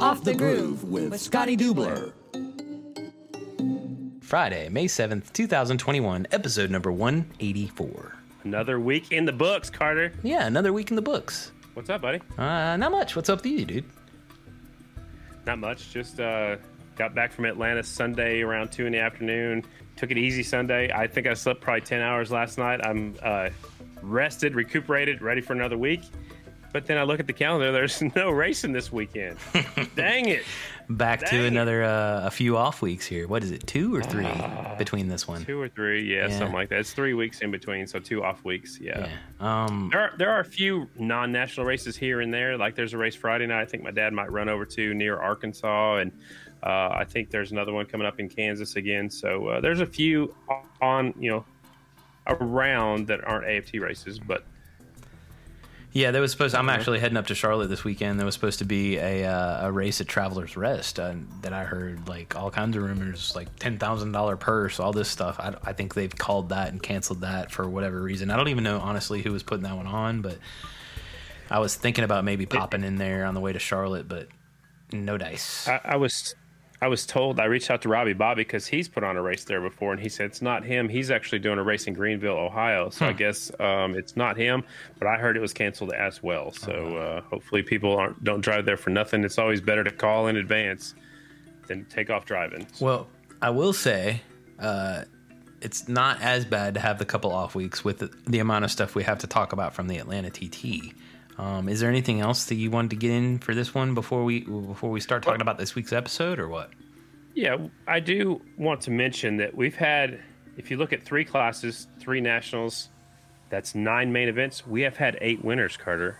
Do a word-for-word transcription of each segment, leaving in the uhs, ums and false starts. Off the Groove with Scotty Dubler. Friday, May seventh, twenty twenty-one, episode number one eighty-four. Another week in the books, Carter. Yeah, another week in the books. What's up, buddy? Uh, not much. What's up with you, dude? Not much. Just uh, got back from Atlanta Sunday around two in the afternoon. Took it easy Sunday. I think I slept probably ten hours last night. I'm uh, rested, recuperated, ready for another week. But then I look at the calendar. There's no racing this weekend. Dang it. Back Dang to another uh, a few off weeks here. What is it, two or three uh, between this one? Two or three, yeah, yeah, something like that. It's three weeks in between, so two off weeks, yeah. yeah. Um, there, are, there are a few non-national races here and there. Like there's a race Friday night I think my dad might run over to near Arkansas, and uh, I think there's another one coming up in Kansas again. So uh, there's a few on, you know, around that aren't A F T races, but... Yeah, there was supposed to, I'm actually heading up to Charlotte this weekend. There was supposed to be a uh, a race at Traveler's Rest uh, that I heard, like, all kinds of rumors, like ten thousand dollars purse, all this stuff. I, I think they've called that and canceled that for whatever reason. I don't even know, honestly, who was putting that one on, but I was thinking about maybe popping in there on the way to Charlotte, but no dice. I, I was... I was told, I reached out to Robbie Bobby because he's put on a race there before, and he said it's not him. He's actually doing a race in Greenville, Ohio. So hmm. I guess um, it's not him, but I heard it was canceled as well. So uh, hopefully people aren't, don't drive there for nothing. It's always better to call in advance than take off driving. So. Well, I will say uh, it's not as bad to have the couple off weeks with the, the amount of stuff we have to talk about from the Atlanta T T. Um, is there anything else that you wanted to get in for this one before we before we start talking about this week's episode, or what? Yeah, I do want to mention that we've had, if you look at three classes, three nationals, that's nine main events. We have had eight winners, Carter.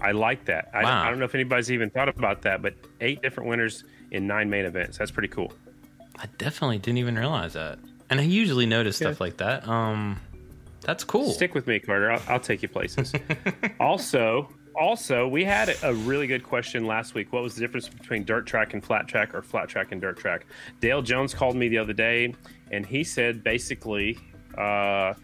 I like that. Wow. I, don't, I don't know if anybody's even thought about that, but eight different winners in nine main events. That's pretty cool. I definitely didn't even realize that. And I usually notice yeah. stuff like that. Um... That's cool. Stick with me, Carter. I'll, I'll take you places. also, also, we had a really good question last week. What was the difference between dirt track and flat track, or flat track and dirt track? Dale Jones called me the other day, and he said basically, uh,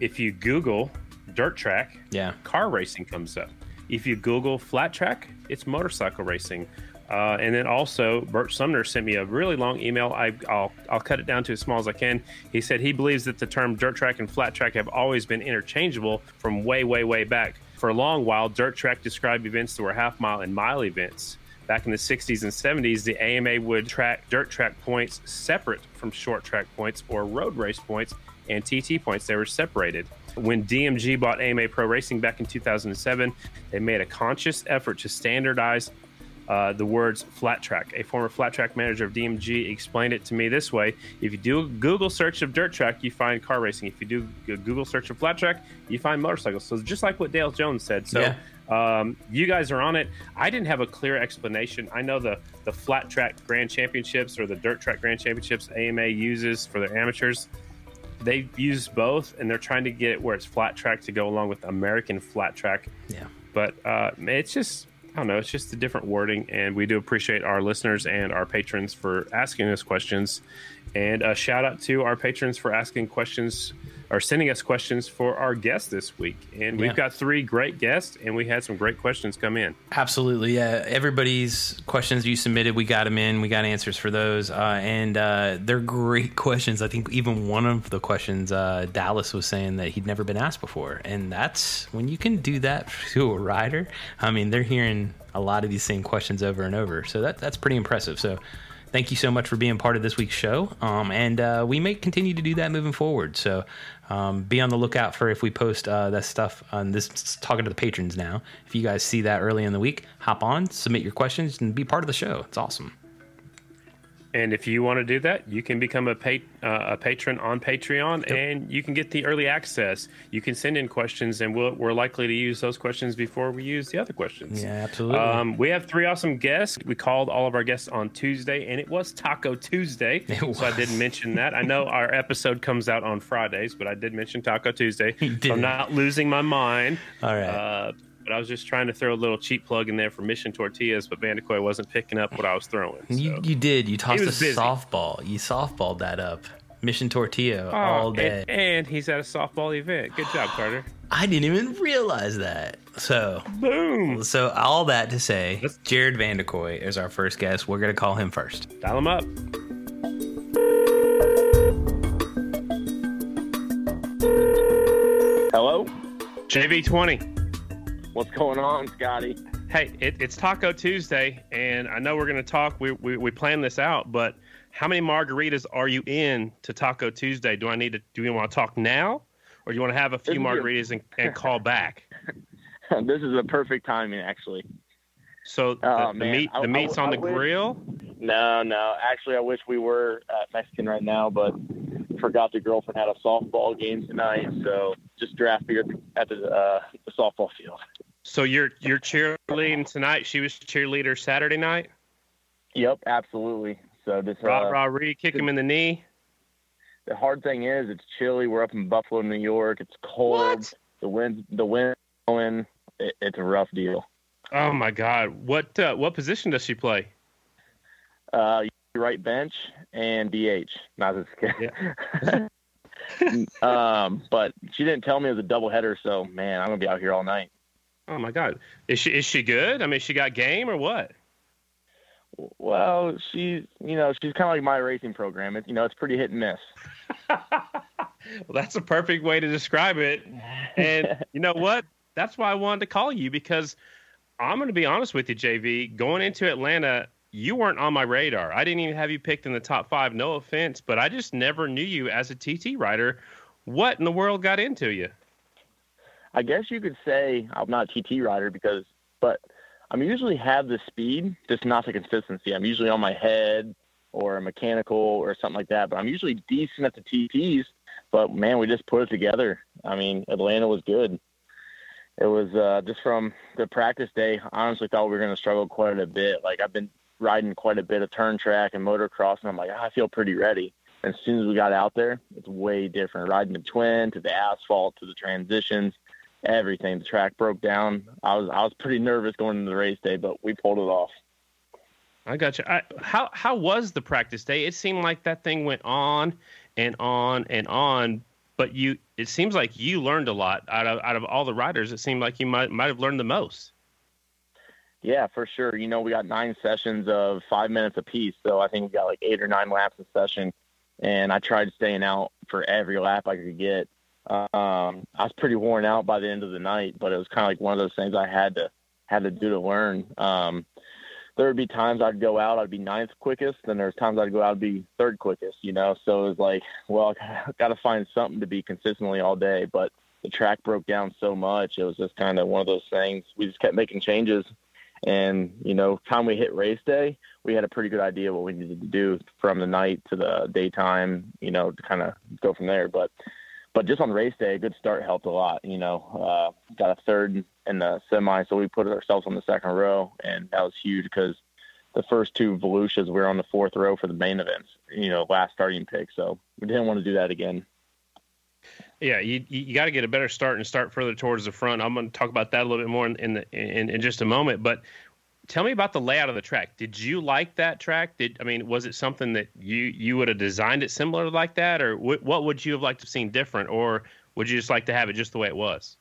if you Google dirt track, yeah. car racing comes up. If you Google flat track, it's motorcycle racing. Uh, and then also, Bert Sumner sent me a really long email. I, I'll I'll cut it down to as small as I can. He said he believes that the term dirt track and flat track have always been interchangeable from way, way, way back. For a long while, dirt track described events that were half mile and mile events. Back in the sixties and seventies, the A M A would track dirt track points separate from short track points or road race points and T T points. They were separated. When D M G bought A M A Pro Racing back in two thousand seven, they made a conscious effort to standardize Uh, the words flat track. A former flat track manager of D M G explained it to me this way. If you do a Google search of dirt track, you find car racing. If you do a Google search of flat track, you find motorcycles. So just like what Dale Jones said. So yeah. um, you guys are on it. I didn't have a clear explanation. I know the, the flat track grand championships or the dirt track grand championships A M A uses for their amateurs. They use both, and they're trying to get it where it's flat track to go along with American Flat Track. Yeah. But uh, it's just... I don't know. It's just the different wording, and we do appreciate our listeners and our patrons for asking us questions. And a shout out to our patrons for asking questions or sending us questions for our guest this week. And we've yeah. got three great guests, and we had some great questions come in. Absolutely. Yeah. Everybody's questions you submitted, we got them in. We got answers for those. Uh, and uh, they're great questions. I think even one of the questions, uh, Dallas was saying that he'd never been asked before. And that's when you can do that to a rider. I mean, they're hearing a lot of these same questions over and over. So that that's pretty impressive. So thank you so much for being part of this week's show. Um, and uh, we may continue to do that moving forward. So um, be on the lookout for if we post uh, that stuff on this, talking to the patrons now. If you guys see that early in the week, hop on, submit your questions, and be part of the show. It's awesome. And if you want to do that, you can become a pa- uh, a patron on Patreon, yep. and you can get the early access. You can send in questions, and we'll, we're likely to use those questions before we use the other questions. Yeah, absolutely. Um, we have three awesome guests. We called all of our guests on Tuesday, and it was Taco Tuesday, was. so I didn't mention that. I know our episode comes out on Fridays, but I did mention Taco Tuesday. So I'm not losing my mind. All right. Uh, But I was just trying to throw a little cheap plug in there for Mission Tortillas, but Vanderkooi wasn't picking up what I was throwing. So. You, you did. You tossed a busy. softball. You softballed that up. Mission Tortilla oh, all day. And, and he's at a softball event. Good job, Carter. I didn't even realize that. So boom. So all that to say, Jared Vanderkooi is our first guest. We're going to call him first. Dial him up. Hello? J V twenty. What's going on, Scotty? Hey, it, it's Taco Tuesday, and I know we're going to talk. We, we we planned this out, but how many margaritas are you in to Taco Tuesday? Do I need to? Do you want to talk now? Or do you want to have a few margaritas and, and call back? This is the perfect timing, actually. So the, oh, the meat, the I, meat's I, on I the wish, grill? No, no. Actually, I wish we were uh, Mexican right now, but forgot the girlfriend had a softball game tonight, so just draft beer at the, uh, the softball field. So you're you're cheerleading tonight. She was cheerleader Saturday night? Yep, absolutely. So just uh, rah, rah, rah, kick him in the knee. The hard thing is, it's chilly. We're up in Buffalo, New York. It's cold. What? The wind's the wind blowing. It, it's a rough deal. Oh my God! What uh, what position does she play? Uh, right bench and D H. Not just kidding. Yeah. um, but she didn't tell me it was a doubleheader, so man, I'm gonna be out here all night. Oh my God! Is she is she good? I mean, she got game or what? Well, she's, you know, she's kind of like my racing program. It, you know, it's pretty hit and miss. Well, that's a perfect way to describe it. And you know what? That's why I wanted to call you, because I'm going to be honest with you, J V. Going into Atlanta, you weren't on my radar. I didn't even have you picked in the top five. No offense, but I just never knew you as a T T rider. What in the world got into you? I guess you could say I'm not a T T rider because, but I usually have the speed, just not the consistency. I'm usually on my head or a mechanical or something like that, but I'm usually decent at the T Ts, but man, we just put it together. I mean, Atlanta was good. It was uh, just from the practice day, I honestly thought we were going to struggle quite a bit. Like, I've been riding quite a bit of turn track and motocross, and I'm like, oh, I feel pretty ready. And as soon as we got out there, it's way different. Riding the twin to the asphalt to the transitions. Everything. The track broke down. I was I was pretty nervous going into the race day, but we pulled it off. I got you. I, how how was the practice day? It seemed like that thing went on and on and on, but you it seems like you learned a lot out of out of all the riders. It seemed like you might might have learned the most. Yeah, for sure. You know, we got nine sessions of five minutes apiece, so I think we got like eight or nine laps a session, and I tried staying out for every lap I could get. Um, I was pretty worn out by the end of the night, but it was kind of like one of those things I had to had to do to learn. Um, there would be times I'd go out, I'd be ninth quickest, then there's times I'd go out, I'd be third quickest, you know. So it was like, well, I got to find something to be consistently all day. But the track broke down so much, it was just kind of one of those things. We just kept making changes, and you know, time we hit race day, we had a pretty good idea what we needed to do from the night to the daytime, you know, to kind of go from there. But But just on race day, a good start helped a lot. You know, uh, got a third in the semi, so we put ourselves on the second row, and that was huge because the first two Volusias were on the fourth row for the main events, you know, last starting pick. So we didn't want to do that again. Yeah, you you got to get a better start and start further towards the front. I'm going to talk about that a little bit more in in, the, in in just a moment. But tell me about the layout of the track. Did you like that track? Did I mean, was it something that you, you would have designed it similar like that, or w- what would you have liked to have seen different, or would you just like to have it just the way it was?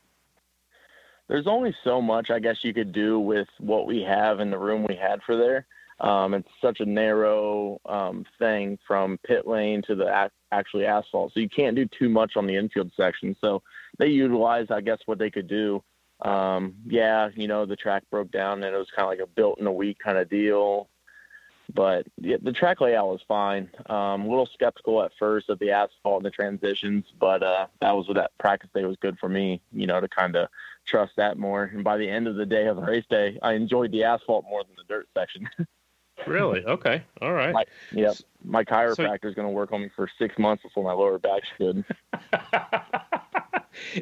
There's only so much, I guess, you could do with what we have in the room we had for there. Um, it's such a narrow um, thing from pit lane to the ac- actually asphalt, so you can't do too much on the infield section. So they utilized, I guess, what they could do. Um, yeah, you know, the track broke down and it was kind of like a built in a week kind of deal, but yeah, the track layout was fine. Um, a little skeptical at first of the asphalt and the transitions, but, uh, that was what that practice day was good for me, you know, to kind of trust that more. And by the end of the day of the race day, I enjoyed the asphalt more than the dirt section. Really? Okay. All right. My, yeah. My chiropractor so, is going to work on me for six months before my lower back's good.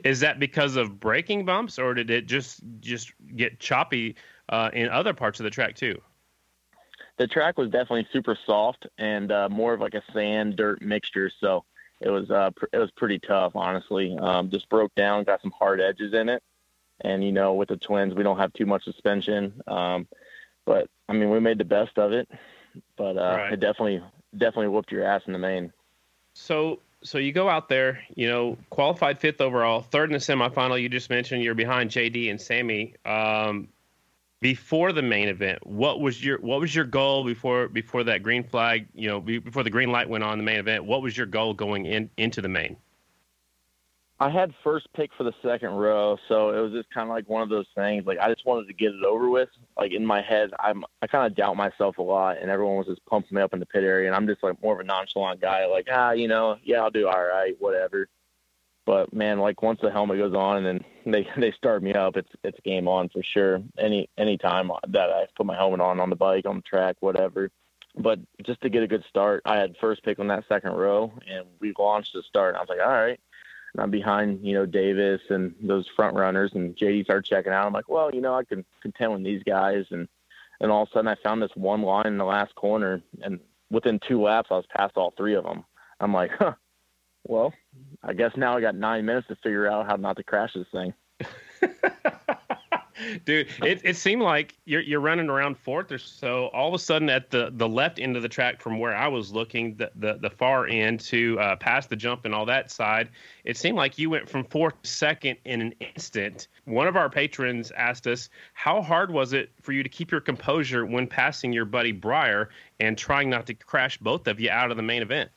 Is that because of braking bumps, or did it just just get choppy uh, in other parts of the track too? The track was definitely super soft and uh, more of like a sand dirt mixture, so it was uh, pr- it was pretty tough, honestly. Um, just broke down, got some hard edges in it, and you know, with the twins, we don't have too much suspension, um, but I mean, we made the best of it. But uh, right. It definitely definitely whooped your ass in the main. So. so you go out there, you know, qualified fifth overall, third in the semifinal. You just mentioned you're behind J D and Sammy. Um, before the main event, what was your what was your goal before before that green flag? You know, before the green light went on the main event, what was your goal going in into the main? I had first pick for the second row, so it was just kind of like one of those things. Like, I just wanted to get it over with. Like, in my head, I'm I kind of doubt myself a lot, and everyone was just pumping me up in the pit area, and I'm just like more of a nonchalant guy. Like, ah, you know, yeah, I'll do all right, whatever. But man, like once the helmet goes on and then they they start me up, it's it's game on for sure. Any any time that I put my helmet on on the bike, on the track, whatever. But just to get a good start, I had first pick on that second row, and we launched the start. And I was like, all right. I'm behind, you know, Davis and those front runners, and J D started checking out. I'm like, well, you know, I can contend with these guys. And, and all of a sudden I found this one line in the last corner, and within two laps, I was past all three of them. I'm like, huh, well, I guess now I got nine minutes to figure out how not to crash this thing. Dude, it, it seemed like you're you're running around fourth or so. All of a sudden, at the, the left end of the track from where I was looking, the the, the far end to uh, past the jump and all that side, it seemed like you went from fourth to second in an instant. One of our patrons asked us, how hard was it for you to keep your composure when passing your buddy Briar and trying not to crash both of you out of the main event?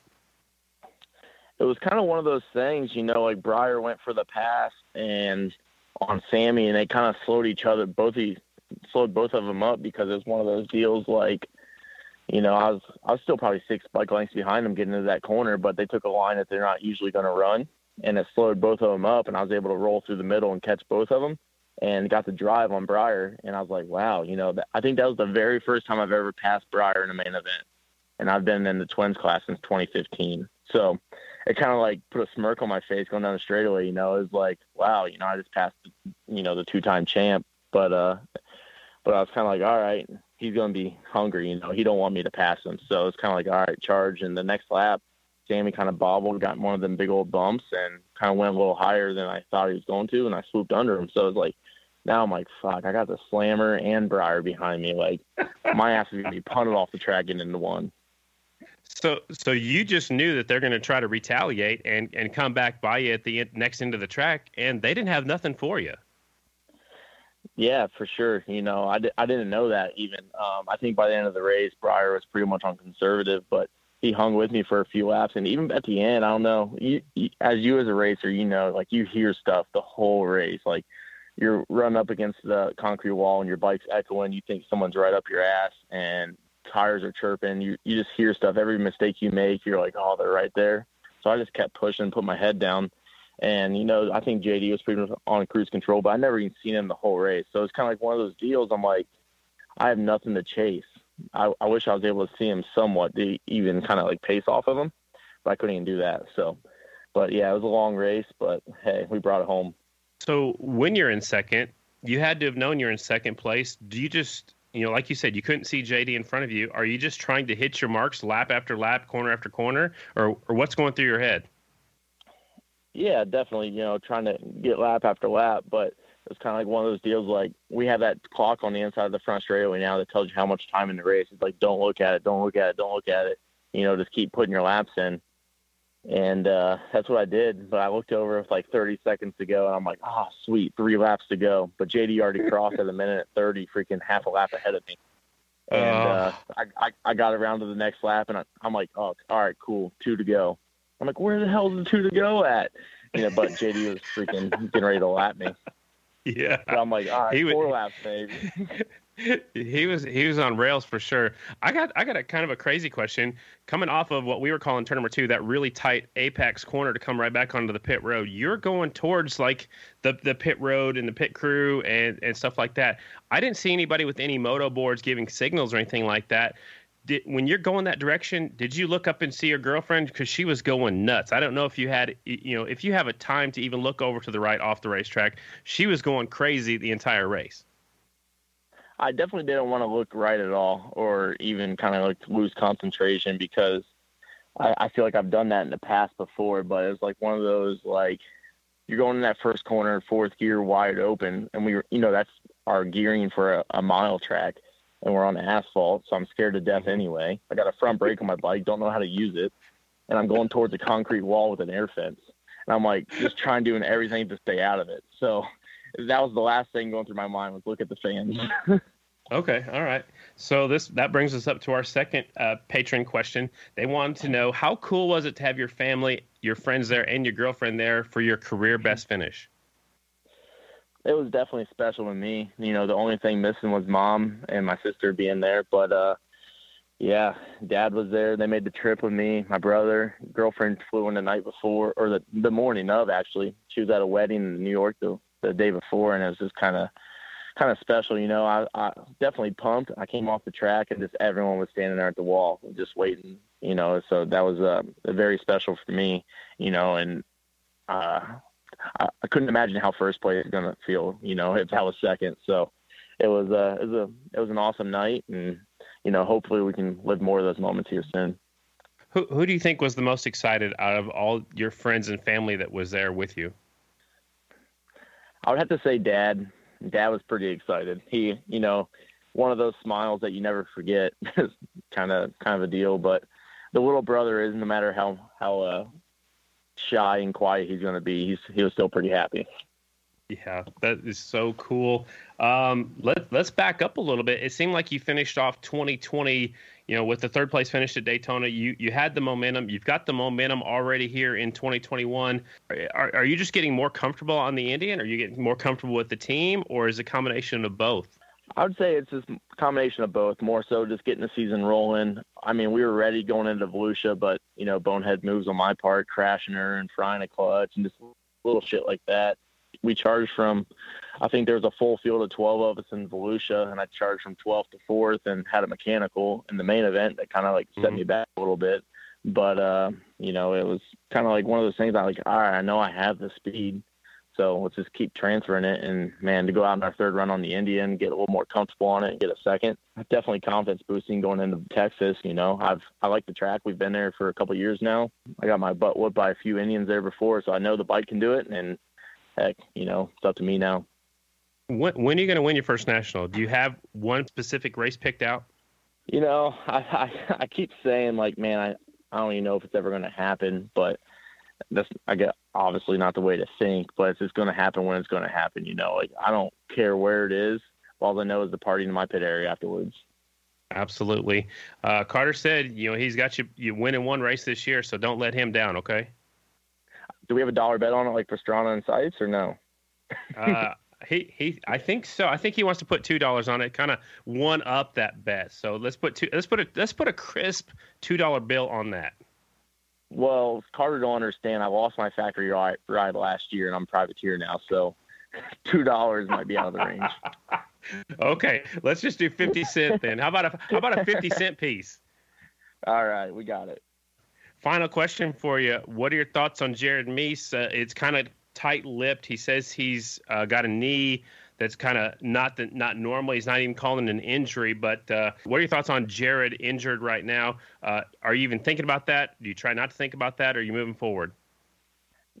It was kind of one of those things, you know, like Briar went for the pass and on Sammy, and they kind of slowed each other, both he slowed both of them up, because it was one of those deals like, you know, I was I was still probably six bike lengths behind them getting into that corner, but they took a line that they're not usually going to run, and it slowed both of them up, and I was able to roll through the middle and catch both of them and got the drive on Briar, and I was like, wow, you know, that, I think that was the very first time I've ever passed Briar in a main event, and I've been in the twins class since twenty fifteen, so it kind of like put a smirk on my face going down the straightaway, you know, it was like, wow, you know, I just passed, you know, the two-time champ, but, uh, but I was kind of like, all right, he's going to be hungry, you know, he don't want me to pass him. So it's kind of like, all right, charge. And the next lap, Sammy kind of bobbled, got one of them big old bumps and kind of went a little higher than I thought he was going to. And I swooped under him. So it was like, now I'm like, fuck, I got the Slammer and Briar behind me. Like my ass is going to be punted off the track and into one. So so you just knew that they're going to try to retaliate and, and come back by you at the end, next end of the track, and they didn't have nothing for you. Yeah, for sure. You know, I, di- I didn't know that even. Um, I think by the end of the race, Briar was pretty much on conservative, but he hung with me for a few laps. And even at the end, I don't know, you, you, as you as a racer, you know, like you hear stuff the whole race. Like you're running up against the concrete wall and your bike's echoing. You think someone's right up your ass and tires are chirping, you you just hear stuff. Every mistake you make, you're like, oh, they're right there. So I just kept pushing, put my head down, and you know, I think J D was pretty much on cruise control, but I never even seen him the whole race. So it's kind of like one of those deals. I'm like, I have nothing to chase. I, I wish I was able to see him somewhat to even kind of like pace off of him, but I couldn't even do that. So, but yeah, it was a long race, but hey, we brought it home. So when you're in second, you had to have known you're in second place. Do you just, you know, like you said, you couldn't see J D in front of you. Are you just trying to hit your marks lap after lap, corner after corner, or, or what's going through your head? Yeah, definitely, you know, trying to get lap after lap, but it's kind of like one of those deals, like we have that clock on the inside of the front straightaway now that tells you how much time in the race. It's like, don't look at it, don't look at it, don't look at it. You know, just keep putting your laps in. And uh, that's what I did. But I looked over with like thirty seconds to go, and I'm like, oh, sweet, three laps to go. But J D already crossed at a minute at thirty, freaking half a lap ahead of me. And uh, I, I, I got around to the next lap, and I, I'm like, oh, all right, cool, two to go. I'm like, where the hell is the two to go at? You know, but J D was freaking getting ready to lap me. Yeah. So I'm like, all right, was- four laps, baby. He was he was on rails for sure. I got I got a kind of a crazy question coming off of what we were calling turn number two, that really tight apex corner to come right back onto the pit road. You're going towards like the, the pit road and the pit crew and, and stuff like that. I didn't see anybody with any moto boards giving signals or anything like that. Did, when you're going that direction, did you look up and see your girlfriend? Because she was going nuts. I don't know if you had, you know, if you have a time to even look over to the right off the racetrack. She was going crazy the entire race. I definitely didn't want to look right at all, or even kind of like lose concentration, because I, I feel like I've done that in the past before, but it's like one of those, like you're going in that first corner, fourth gear wide open. And we were, you know, that's our gearing for a, a mile track, and we're on asphalt. So I'm scared to death anyway. I got a front brake on my bike. Don't know how to use it. and I'm going towards a concrete wall with an air fence. And I'm like, just trying doing everything to stay out of it. So that was the last thing going through my mind was look at the fans. Okay. All right. So this, that brings us up to our second uh, patron question. They wanted to know, how cool was it to have your family, your friends there, and your girlfriend there for your career best finish? It was definitely special to me. You know, the only thing missing was mom and my sister being there, but, uh, yeah, dad was there. They made the trip with me, my brother. Girlfriend flew in the night before, or the, the morning of, actually. She was at a wedding in New York the, the day before, and it was just kind of kind of special. You know, I, I definitely pumped. I came off the track, and just everyone was standing there at the wall just waiting, you know. So that was uh, very special for me, you know, and uh, I, I couldn't imagine how first place is going to feel, you know, if I was second. So it was, uh, it was a it was an awesome night, and you know, hopefully we can live more of those moments here soon. Who who do you think was the most excited out of all your friends and family that was there with you? I would have to say dad. Dad was pretty excited. He, you know, one of those smiles that you never forget is kind of, kind of a deal, but the little brother is, no matter how, how uh, shy and quiet he's going to be, he's, he was still pretty happy. Yeah, that is so cool. Um, let, let's back up a little bit. It seemed like you finished off twenty twenty, you know, with the third place finish at Daytona. You you had the momentum. You've got the momentum already here in twenty twenty-one. Are, are you just getting more comfortable on the Indian? Are you getting more comfortable with the team, or is it a combination of both? I would say it's just a combination of both, more so just getting the season rolling. I mean, we were ready going into Volusia, but, you know, bonehead moves on my part, crashing her and frying a clutch and just little shit like that. We charged from, I think there was a full field of twelve of us in Volusia, and I charged from twelfth to fourth and had a mechanical in the main event that kind of like set mm-hmm. me back a little bit. But, uh, you know, it was kind of like one of those things I like, all right, I know I have the speed, so let's just keep transferring it. And, man, to go out in our third run on the Indian, get a little more comfortable on it and get a second, definitely confidence boosting going into Texas. You know, I've, I like the track. We've been there for a couple of years now. I got my butt whooped by a few Indians there before, so I know the bike can do it. And, heck, you know, it's up to me now. When, when are you going to win your first national? Do you have one specific race picked out? You know, I I, I keep saying, like, man, I, I don't even know if it's ever going to happen, but that's, I guess, obviously not the way to think, but it's just going to happen when it's going to happen, you know. Like, I don't care where it is. All I know is the party in my pit area afterwards. Absolutely. Uh, Carter said, you know, he's got you, you winning one race this year, so don't let him down, okay? Do we have a dollar bet on it, like Pastrana and Seitz, or no? uh, he he, I think so. I think he wants to put two dollars on it, kind of one up that bet. So let's put two. Let's put a let's put a crisp two dollar bill on that. Well, Carter don't understand. I lost my factory ride, ride last year, and I'm privateer now, so two dollars might be out of the range. Okay, let's just do fifty cent then. How about a how about a fifty cent piece? All right, we got it. Final question for you. What are your thoughts on Jared Meese? Uh, it's kind of tight-lipped. He says he's uh, got a knee that's kind of not the, not normal. He's not even calling it an injury. But uh, what are your thoughts on Jared injured right now? Uh, are you even thinking about that? Do you try not to think about that, or are you moving forward?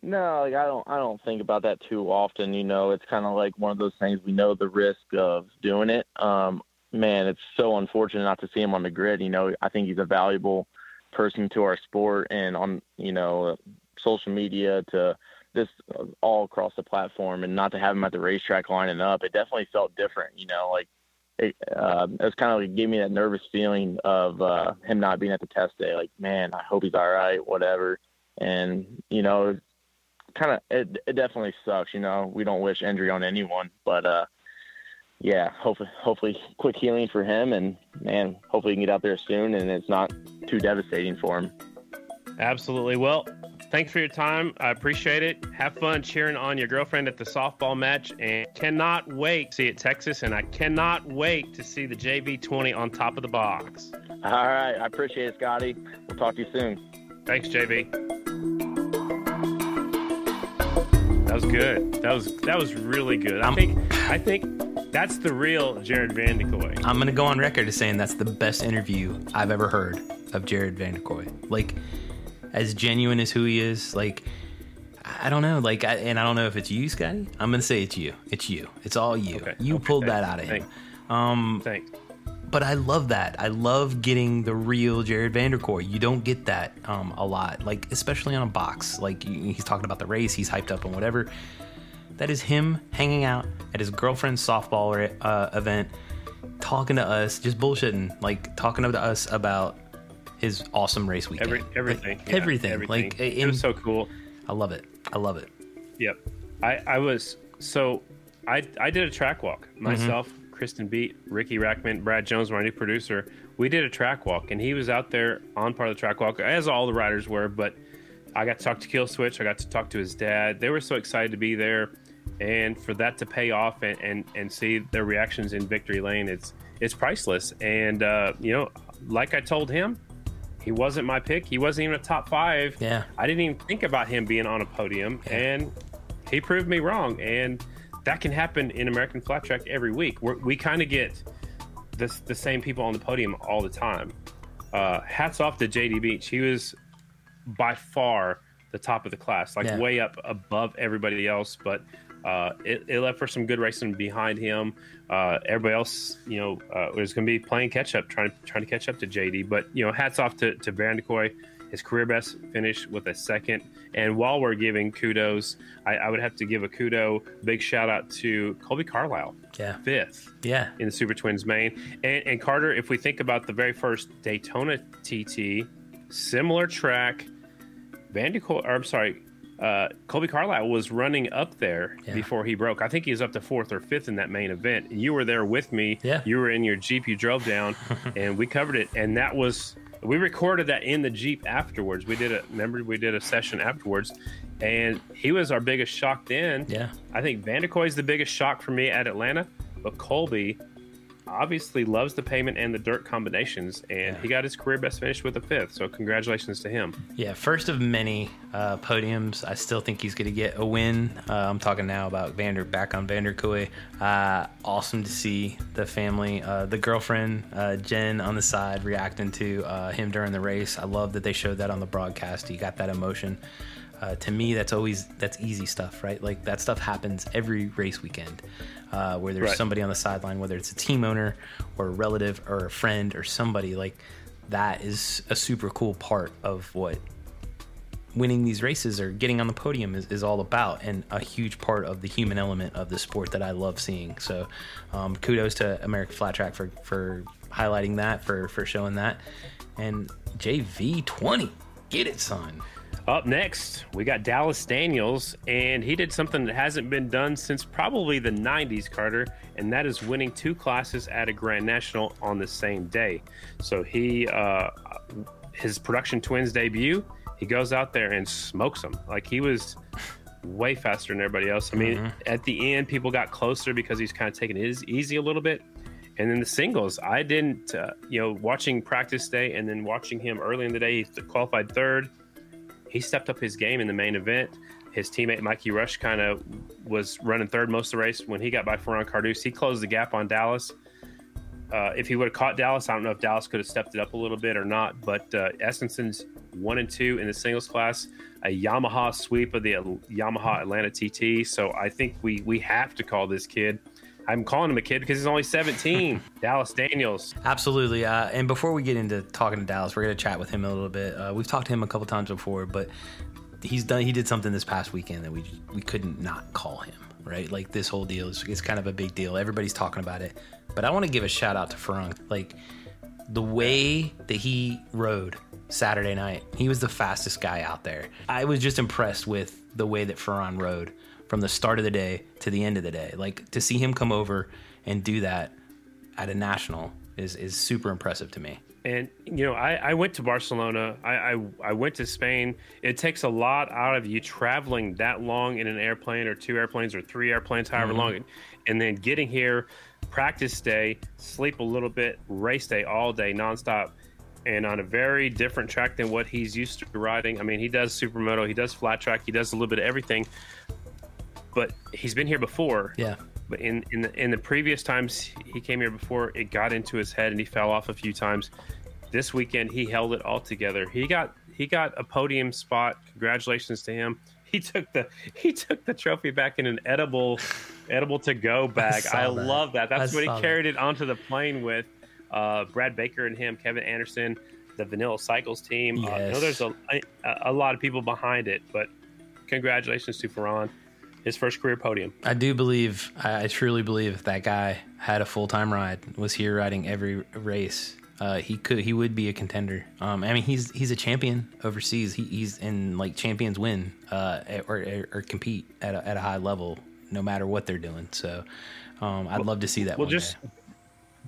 No, like, I don't. I don't think about that too often. You know, it's kind of like one of those things. We know the risk of doing it. Um, man, it's so unfortunate not to see him on the grid. You know, I think he's a valuable person to our sport and on, you know, social media to this all across the platform, and not to have him at the racetrack lining up, it definitely felt different, you know, like it, uh, it was kind of like, gave me that nervous feeling of uh, him not being at the test day. Like, man, I hope he's all right, whatever. And, you know, kind of, it, it definitely sucks. You know, we don't wish injury on anyone, but uh, yeah, hopefully, hopefully quick healing for him, and man, hopefully he can get out there soon and it's not too devastating for him. Absolutely. Well, thanks for your time. I appreciate it. Have fun cheering on your girlfriend at the softball match, and cannot wait to see it Texas, and I cannot wait to see the J V twenty on top of the box. All right. I appreciate it, Scotty. We'll talk to you soon. Thanks, J V. That was good. That was that was really good. I think I think that's the real Jared Vanderkooi. I'm gonna go on record as saying that's the best interview I've ever heard of Jared Vanderkooi. Like, as genuine as who he is. Like, I don't know. Like, I, and I don't know if it's you, Scotty. I'm gonna say it's you. It's you. It's all you. Okay. You okay. pulled Thanks. that out of him. Thanks. Um, Thanks. But I love that. I love getting the real Jared Vanderkooi. You don't get that um, a lot, like especially on a box. Like he's talking about the race, he's hyped up and whatever. That is him hanging out at his girlfriend's softball uh, event, talking to us, just bullshitting, like talking to us about his awesome race weekend. Every, everything, like, yeah, everything, everything. Like in, it was so cool. I love it. I love it. Yep. I, I was so I I did a track walk myself. Mm-hmm. Kristen Beat, Ricky Rackman, Brad Jones, my new producer. We did a track walk, and he was out there on part of the track walk, as all the riders were. But I got to talk to Kill Switch. I got to talk to his dad. They were so excited to be there, and for that to pay off and and, and see their reactions in victory lane, it's it's priceless. And uh, you know, like I told him, he wasn't my pick. He wasn't even a top five. Yeah, I didn't even think about him being on a podium, yeah. and he proved me wrong. And that can happen in American Flat Track every week. We're, we kind of get this, the same people on the podium all the time. Uh, hats off to J D. Beach. He was by far the top of the class, like yeah. way up above everybody else. But uh, it, it left for some good racing behind him. Uh, everybody else, you know, uh, was going to be playing catch up, trying trying to catch up to J D. But you know, hats off to to Vanderkooi. His career best finish with a second. And while we're giving kudos, I, I would have to give a kudo, big shout out to Colby Carlisle, yeah. fifth yeah. in the Super Twins main. And, and Carter, if we think about the very first Daytona T T, similar track, Vanderkooi, or I'm sorry, uh, Colby Carlisle was running up there yeah. before he broke. I think he was up to fourth or fifth in that main event. You were there with me. Yeah. You were in your Jeep. You drove down, and we covered it. And that was... we recorded that in the Jeep afterwards. We did a remember we did a session afterwards, and he was our biggest shock then. Yeah, I think Vanderkooi is the biggest shock for me at Atlanta, but Colby obviously loves the pavement and the dirt combinations, and yeah. he got his career best finish with a fifth. So congratulations to him. Yeah, first of many uh, podiums. I still think he's going to get a win. Uh, I'm talking now about Vander back on Vanderkooi. Uh, awesome to see the family, uh, the girlfriend uh, Jen on the side reacting to uh, him during the race. I love that they showed that on the broadcast. He got that emotion. Uh, to me, that's always that's easy stuff, right? Like that stuff happens every race weekend, uh, where there's right. somebody on the sideline, whether it's a team owner or a relative or a friend or somebody. Like that is a super cool part of what winning these races or getting on the podium is, is all about, and a huge part of the human element of the sport that I love seeing. So um, kudos to American Flat Track for for highlighting that, for for showing that, and J V twenty, get it, son. Up next, we got Dallas Daniels, and he did something that hasn't been done since probably the nineties, Carter, and that is winning two classes at a Grand National on the same day. So he, uh, his production twins debut, he goes out there and smokes them. Like he was way faster than everybody else. I mean, mm-hmm. at the end, people got closer because he's kind of taking it easy a little bit. And then the singles, I didn't, uh, you know, watching practice day and then watching him early in the day, he qualified third. He stepped up his game in the main event. His teammate Mikey Rush kind of was running third most of the race. When he got by Ferran Cardús, he closed the gap on Dallas. Uh, if he would have caught Dallas, I don't know if Dallas could have stepped it up a little bit or not. But uh, Estenson's one and two in the singles class, a Yamaha sweep of the Yamaha Atlanta T T. So I think we we have to call this kid. I'm calling him a kid because he's only seventeen. Dallas Daniels. Absolutely. Uh, and before we get into talking to Dallas, we're going to chat with him a little bit. Uh, we've talked to him a couple times before, but he's done. He did something this past weekend that we we couldn't not call him, right? Like this whole deal is, is kind of a big deal. Everybody's talking about it. But I want to give a shout out to Ferran. Like the way that he rode Saturday night, he was the fastest guy out there. I was just impressed with the way that Ferran rode from the start of the day to the end of the day. Like to see him come over and do that at a national is, is super impressive to me. And, you know, I, I went to Barcelona. I, I, I went to Spain. It takes a lot out of you traveling that long in an airplane or two airplanes or three airplanes, however mm-hmm. long. And then getting here, practice day, sleep a little bit, race day all day, nonstop. And on a very different track than what he's used to riding. I mean, he does supermoto, he does flat track, he does a little bit of everything. But he's been here before. Yeah. But in in the, in the previous times he came here before, it got into his head and he fell off a few times. This weekend he held it all together. He got he got a podium spot. Congratulations to him. He took the he took the trophy back in an edible edible to go bag. I, I love that. That's I what he carried that. it onto the plane with. uh, Brad Baker and him, Kevin Anderson, the Vanilla Cycles team. Yes. Uh, I know there's a, a, a lot of people behind it, but congratulations to Ferran, his first career podium. I do believe, I truly believe if that guy had a full-time ride, was here riding every race, uh, he could, he would be a contender. Um, I mean, he's he's a champion overseas. He, he's in, like, champions win uh, or, or compete at a, at a high level, no matter what they're doing. So um, I'd well, love to see that well, one just, day.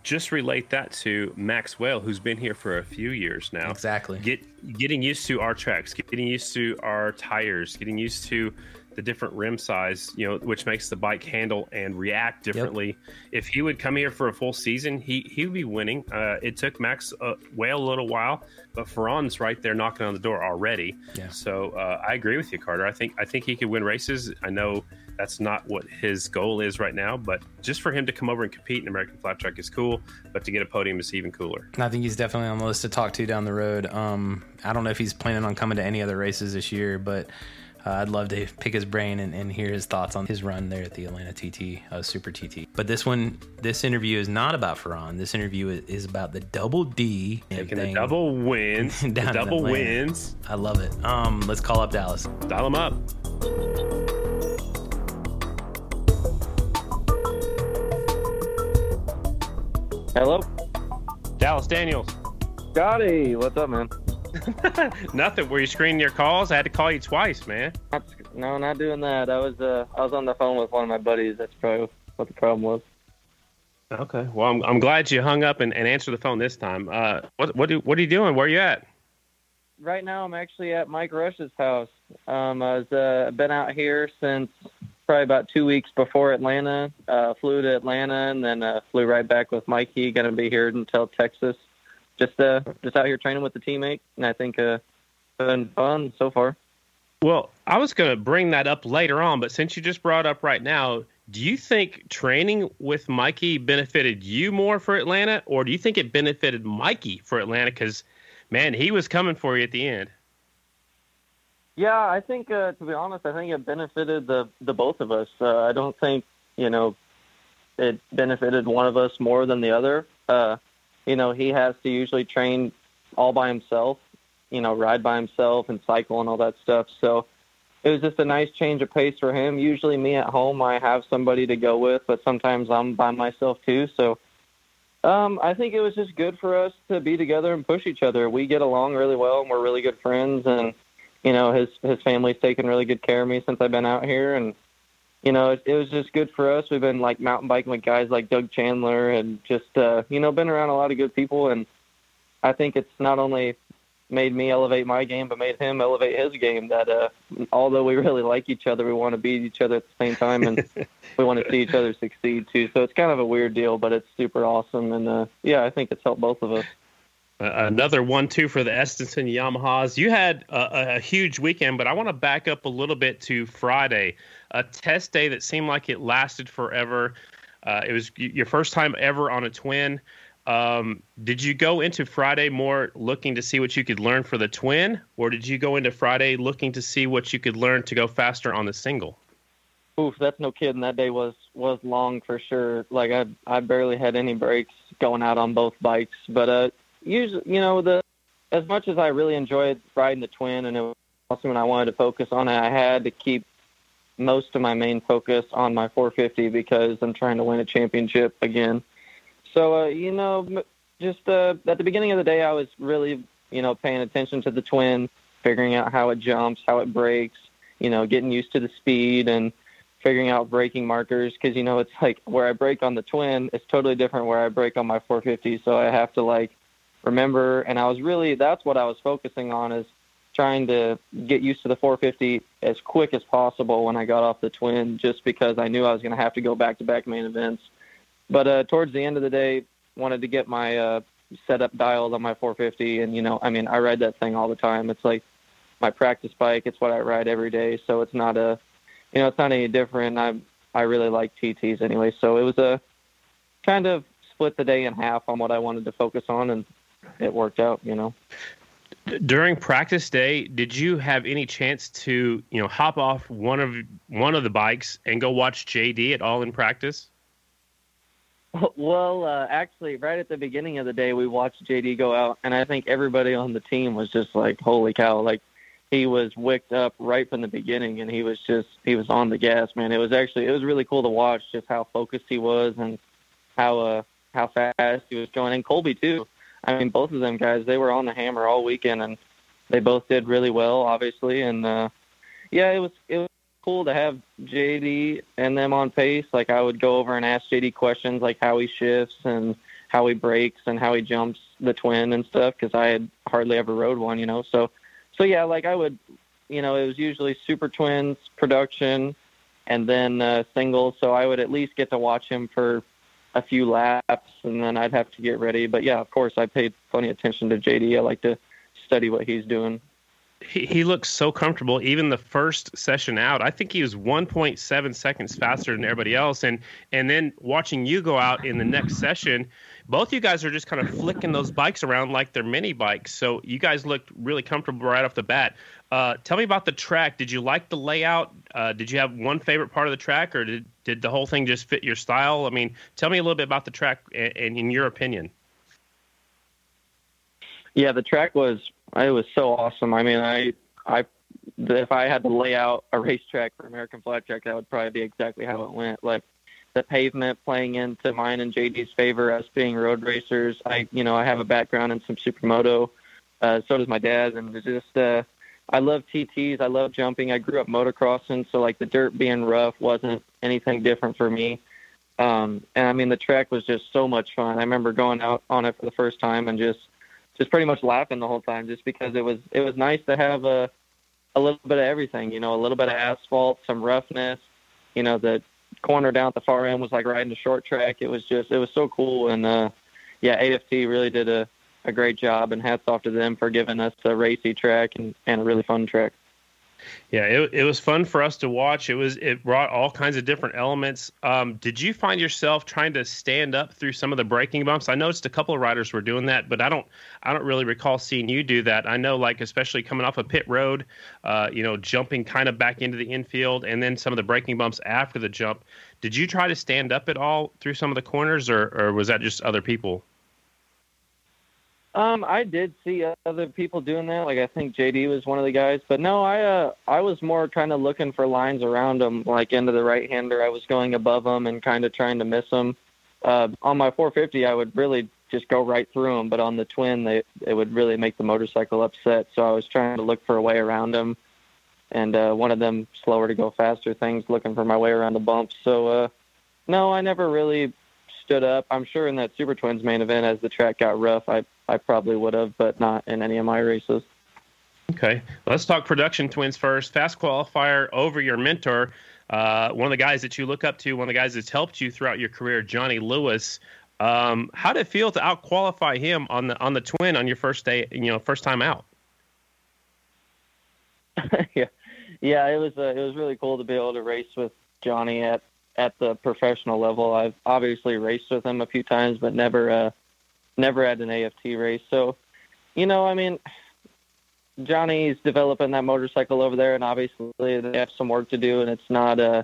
Just relate that to Maxwell, who's been here for a few years now. Exactly. Get, getting used to our tracks, getting used to our tires, getting used to the different rim size, you know, which makes the bike handle and react differently. Yep. If he would come here for a full season, he he would be winning. Uh, it took Max uh, well a little while, but Ferran's right there knocking on the door already. Yeah. So uh, I agree with you, Carter. I think I think he could win races. I know that's not what his goal is right now, but just for him to come over and compete in American Flat Track is cool. But to get a podium is even cooler. And I think he's definitely on the list to talk to down the road. Um, I don't know if he's planning on coming to any other races this year, but. Uh, I'd love to pick his brain and, and hear his thoughts on his run there at the Atlanta T T, uh, Super T T. But this one, this interview is not about Ferran. This interview is, is about the double D. Taking the double wins. The double wins. I love it. Um, let's call up Dallas. Dial him up. Hello? Dallas Daniels. Scotty, what's up, man? Nothing. Were you screening your calls? I had to call you twice, man. No, not doing that. I was uh, I was on the phone with one of my buddies. That's probably what the problem was. Okay. Well, I'm I'm glad you hung up and, and answered the phone this time. Uh, what what do, what are you doing? Where are you at? Right now, I'm actually at Mike Rush's house. Um, I was uh, been out here since probably about two weeks before Atlanta. Uh, flew to Atlanta and then uh, flew right back with Mikey. Going to be here until Texas. Just uh, just out here training with the teammate, and I think uh, been fun so far. Well, I was going to bring that up later on, but since you just brought it up right now, do you think training with Mikey benefited you more for Atlanta, or do you think it benefited Mikey for Atlanta? Because, man, he was coming for you at the end. Yeah, I think, uh, to be honest, I think it benefited the, the both of us. Uh, I don't think, you know, it benefited one of us more than the other. Uh You know, he has to usually train all by himself, you know, ride by himself and cycle and all that stuff. So it was just a nice change of pace for him. Usually me at home, I have somebody to go with, but sometimes I'm by myself too. So um, I think it was just good for us to be together and push each other. We get along really well and we're really good friends. And, you know, his, his family's taken really good care of me since I've been out here. And, you know, it, it was just good for us. We've been, like, mountain biking with guys like Doug Chandler and just, uh, you know, been around a lot of good people. And I think it's not only made me elevate my game, but made him elevate his game that uh, although we really like each other, we want to beat each other at the same time and we want to see each other succeed, too. So it's kind of a weird deal, but it's super awesome. And, uh, yeah, I think it's helped both of us. Uh, another one two for the Estenson Yamahas. You had a, a huge weekend, but I want to back up a little bit to Friday, a test day that seemed like it lasted forever. Uh, it was your first time ever on a twin. Um, did you go into Friday more looking to see what you could learn for the twin, or did you go into Friday looking to see what you could learn to go faster on the single? Oof, that's no kidding. That day was, was long for sure. Like I, I barely had any breaks going out on both bikes, but, uh, usually, you know, the as much as I really enjoyed riding the twin, and it was awesome, and I wanted to focus on it, I had to keep most of my main focus on my four fifty because I'm trying to win a championship again. So, uh, you know, just uh, at the beginning of the day, I was really, you know, paying attention to the twin, figuring out how it jumps, how it brakes, you know, getting used to the speed and figuring out braking markers because, you know, it's like where I brake on the twin is totally different where I brake on my four fifty. So I have to, like, remember, and I was really, that's what I was focusing on, is trying to get used to the four fifty as quick as possible when I got off the twin, just because I knew I was going to have to go back-to-back main events. But uh, towards the end of the day, wanted to get my uh, setup dialed on my four fifty, and, you know, I mean, I ride that thing all the time. It's like my practice bike. It's what I ride every day, so it's not a, you know, it's not any different. I I really like T Ts anyway, so it was a kind of split the day in half on what I wanted to focus on, and it worked out, you know. During practice day, did you have any chance to, you know, hop off one of one of the bikes and go watch J D at all in practice? Well, uh, actually, right at the beginning of the day, we watched J D go out, and I think everybody on the team was just like, holy cow, like, he was wicked up right from the beginning, and he was just, he was on the gas, man. It was actually, it was really cool to watch just how focused he was and how, uh, how fast he was going. And Colby too. I mean, both of them guys, they were on the hammer all weekend, and they both did really well, obviously. And, uh, yeah, it was, it was cool to have J D and them on pace. Like, I would go over and ask J D questions, like how he shifts and how he brakes and how he jumps the twin and stuff, 'cause I had hardly ever rode one, you know? So, So, yeah, like I would, you know, it was usually Super Twins, production, and then uh, singles. So I would at least get to watch him for a few laps, and then I'd have to get ready. But, yeah, of course, I paid plenty of attention to J D. I like to study what he's doing. He, he looks so comfortable. Even the first session out, I think he was one point seven seconds faster than everybody else. And, and then watching you go out in the next session, both you guys are just kind of flicking those bikes around like they're mini bikes. So you guys looked really comfortable right off the bat. Uh, tell me about the track. Did you like the layout? Uh, did you have one favorite part of the track, or did, did the whole thing just fit your style? I mean, tell me a little bit about the track and, and in your opinion. Yeah, the track was, it was so awesome. I mean, I, I, if I had to lay out a racetrack for American Flat Track, that would probably be exactly how it went. Like, the pavement playing into mine and J D's favor, us being road racers. I, you know, I have a background in some supermoto. Uh, so does my dad. And it's just, uh, I love T Ts. I love jumping. I grew up motocrossing. So like the dirt being rough wasn't anything different for me. Um, and I mean, the track was just so much fun. I remember going out on it for the first time and just, just pretty much laughing the whole time, just because it was, it was nice to have a, a little bit of everything, you know, a little bit of asphalt, some roughness, you know, the corner down at the far end was like riding a short track. It was just, it was so cool. And, uh, yeah, A F T really did a, a great job, and hats off to them for giving us a racy track and, and a really fun track. Yeah, it it was fun for us to watch. It was, it brought all kinds of different elements. Um, did you find yourself trying to stand up through some of the braking bumps? I noticed a couple of riders were doing that, but I don't I don't really recall seeing you do that. I know, like, especially coming off of pit road, uh, you know, jumping kind of back into the infield, and then some of the braking bumps after the jump. Did you try to stand up at all through some of the corners, or, or was that just other people? Um, I did see other people doing that. Like, I think J D was one of the guys, but no, I, uh, I was more kind of looking for lines around them, like into the right hander. I was going above them and kind of trying to miss them. Uh, on my four fifty, I would really just go right through them, but on the twin, they, it would really make the motorcycle upset. So I was trying to look for a way around them, and, uh, one of them slower to go faster things, looking for my way around the bumps. So, uh, no, I never really stood up. I'm sure in that Super Twins main event, as the track got rough, I, I probably would have, but not in any of my races. Okay. Let's talk production twins first. Fast qualifier over your mentor, uh, one of the guys that you look up to, one of the guys that's helped you throughout your career, Johnny Lewis. Um, how did it feel to out-qualify him on the on the twin on your first day, you know, first time out? yeah, yeah, it was uh, it was really cool to be able to race with Johnny at at the professional level. I've obviously raced with him a few times, but never. Uh, never had an A F T race. So, you know, I mean, Johnny's developing that motorcycle over there, and obviously they have some work to do, and it's not, uh,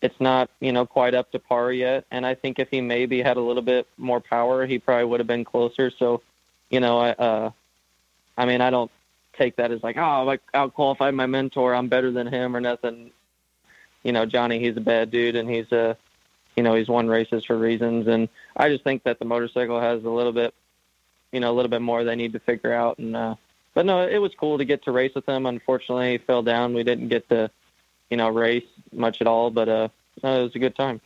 it's not, you know, quite up to par yet. And I think if he maybe had a little bit more power, he probably would have been closer. So, you know, I, uh, I mean, I don't take that as like, oh, like out-qualified my mentor, I'm better than him or nothing. You know, Johnny, he's a bad dude, and he's a, you know, he's won races for reasons. And I just think that the motorcycle has a little bit, you know, a little bit more they need to figure out. And, uh, but no, it was cool to get to race with him. Unfortunately, he fell down. We didn't get to, you know, race much at all, but, uh, no, it was a good time.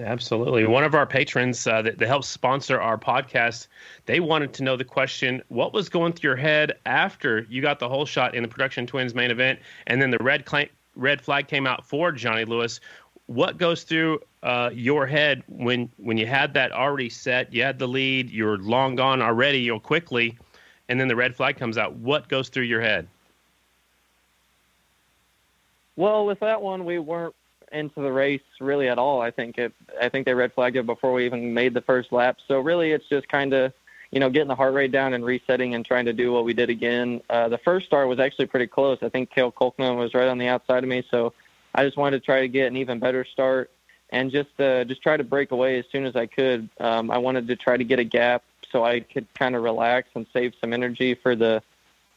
Absolutely. One of our patrons uh, that, that helps sponsor our podcast, they wanted to know the question, what was going through your head after you got the hole shot in the Production Twins main event? And then the red, cl- red flag came out for Johnny Lewis. What goes through uh, your head when when you had that already set, you had the lead, you're long gone already, you'll quickly, and then the red flag comes out. What goes through your head? Well, with that one, we weren't into the race really at all. I think it, I think they red flagged it before we even made the first lap. So really it's just kind of, you know, getting the heart rate down and resetting and trying to do what we did again. Uh, the first start was actually pretty close. I think Cale Kolkman was right on the outside of me, so I just wanted to try to get an even better start. and just uh, just try to break away as soon as I could. Um, I wanted to try to get a gap so I could kind of relax and save some energy for the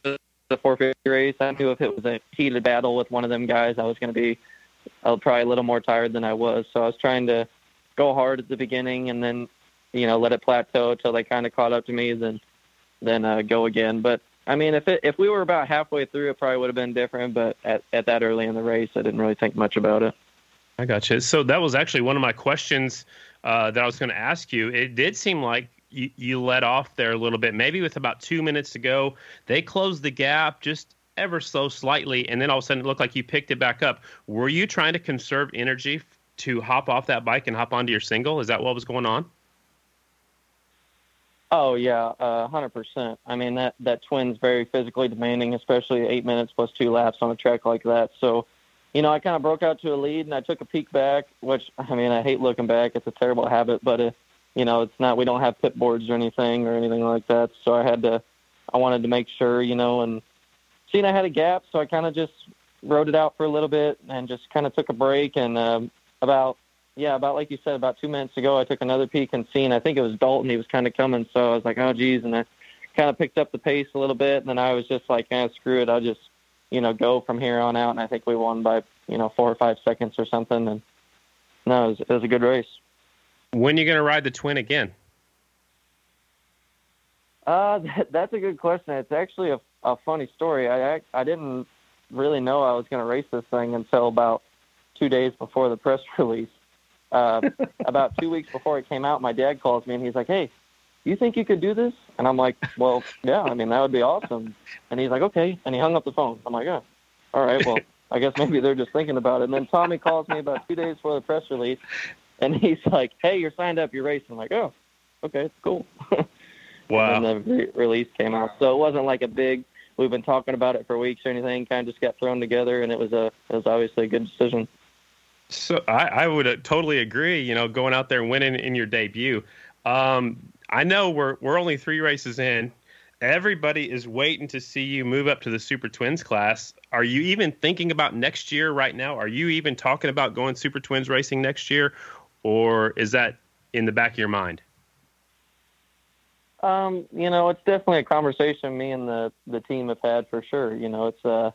the four fifty race. I knew if it was a heated battle with one of them guys, I was going to be uh, probably a little more tired than I was. So I was trying to go hard at the beginning and then, you know, let it plateau until they kind of caught up to me, then then uh, go again. But, I mean, if it, if we were about halfway through, it probably would have been different. But at, at that early in the race, I didn't really think much about it. I gotcha. So that was actually one of my questions uh, that I was going to ask you. It did seem like you, you let off there a little bit, maybe with about two minutes to go. They closed the gap just ever so slightly, and then all of a sudden it looked like you picked it back up. Were you trying to conserve energy to hop off that bike and hop onto your single? Is that what was going on? Oh, yeah, uh, one hundred percent. I mean, that, that twin's very physically demanding, especially eight minutes plus two laps on a track like that. So, you know, I kind of broke out to a lead, and I took a peek back, which, I mean, I hate looking back. It's a terrible habit, but, uh, you know, it's not – we don't have pit boards or anything or anything like that. So I had to – I wanted to make sure, you know, and seeing I had a gap, so I kind of just rode it out for a little bit and just kind of took a break. And um, about – Yeah, about like you said, about two minutes ago, I took another peek and seen, I think it was Dalton, he was kind of coming, so I was like, oh, geez, and I kind of picked up the pace a little bit, and then I was just like, eh, screw it, I'll just, you know, go from here on out, and I think we won by, you know, four or five seconds or something, and no, it was, it was a good race. When are you going to ride the twin again? Uh, that, that's a good question. It's actually a, a funny story. I, I, I didn't really know I was going to race this thing until about two days before the press release. Uh, about two weeks before it came out, my dad calls me and he's like, hey, you think you could do this? And I'm like, well, yeah, I mean, that would be awesome. And he's like, okay. And he hung up the phone. I'm like, yeah, oh, all right. Well, I guess maybe they're just thinking about it. And then Tommy calls me about two days before the press release and he's like, hey, you're signed up, you're racing. I'm like, oh, okay, cool. Wow. And then the release came out. So it wasn't like a big, we've been talking about it for weeks or anything, kind of just got thrown together. And it was a, it was obviously a good decision. So I, I would totally agree, you know, going out there and winning in your debut. Um, I know we're we're only three races in. Everybody is waiting to see you move up to the Super Twins class. Are you even thinking about next year right now? Are you even talking about going Super Twins racing next year? Or is that in the back of your mind? Um, you know, it's definitely a conversation me and the, the team have had for sure. You know, it's a uh,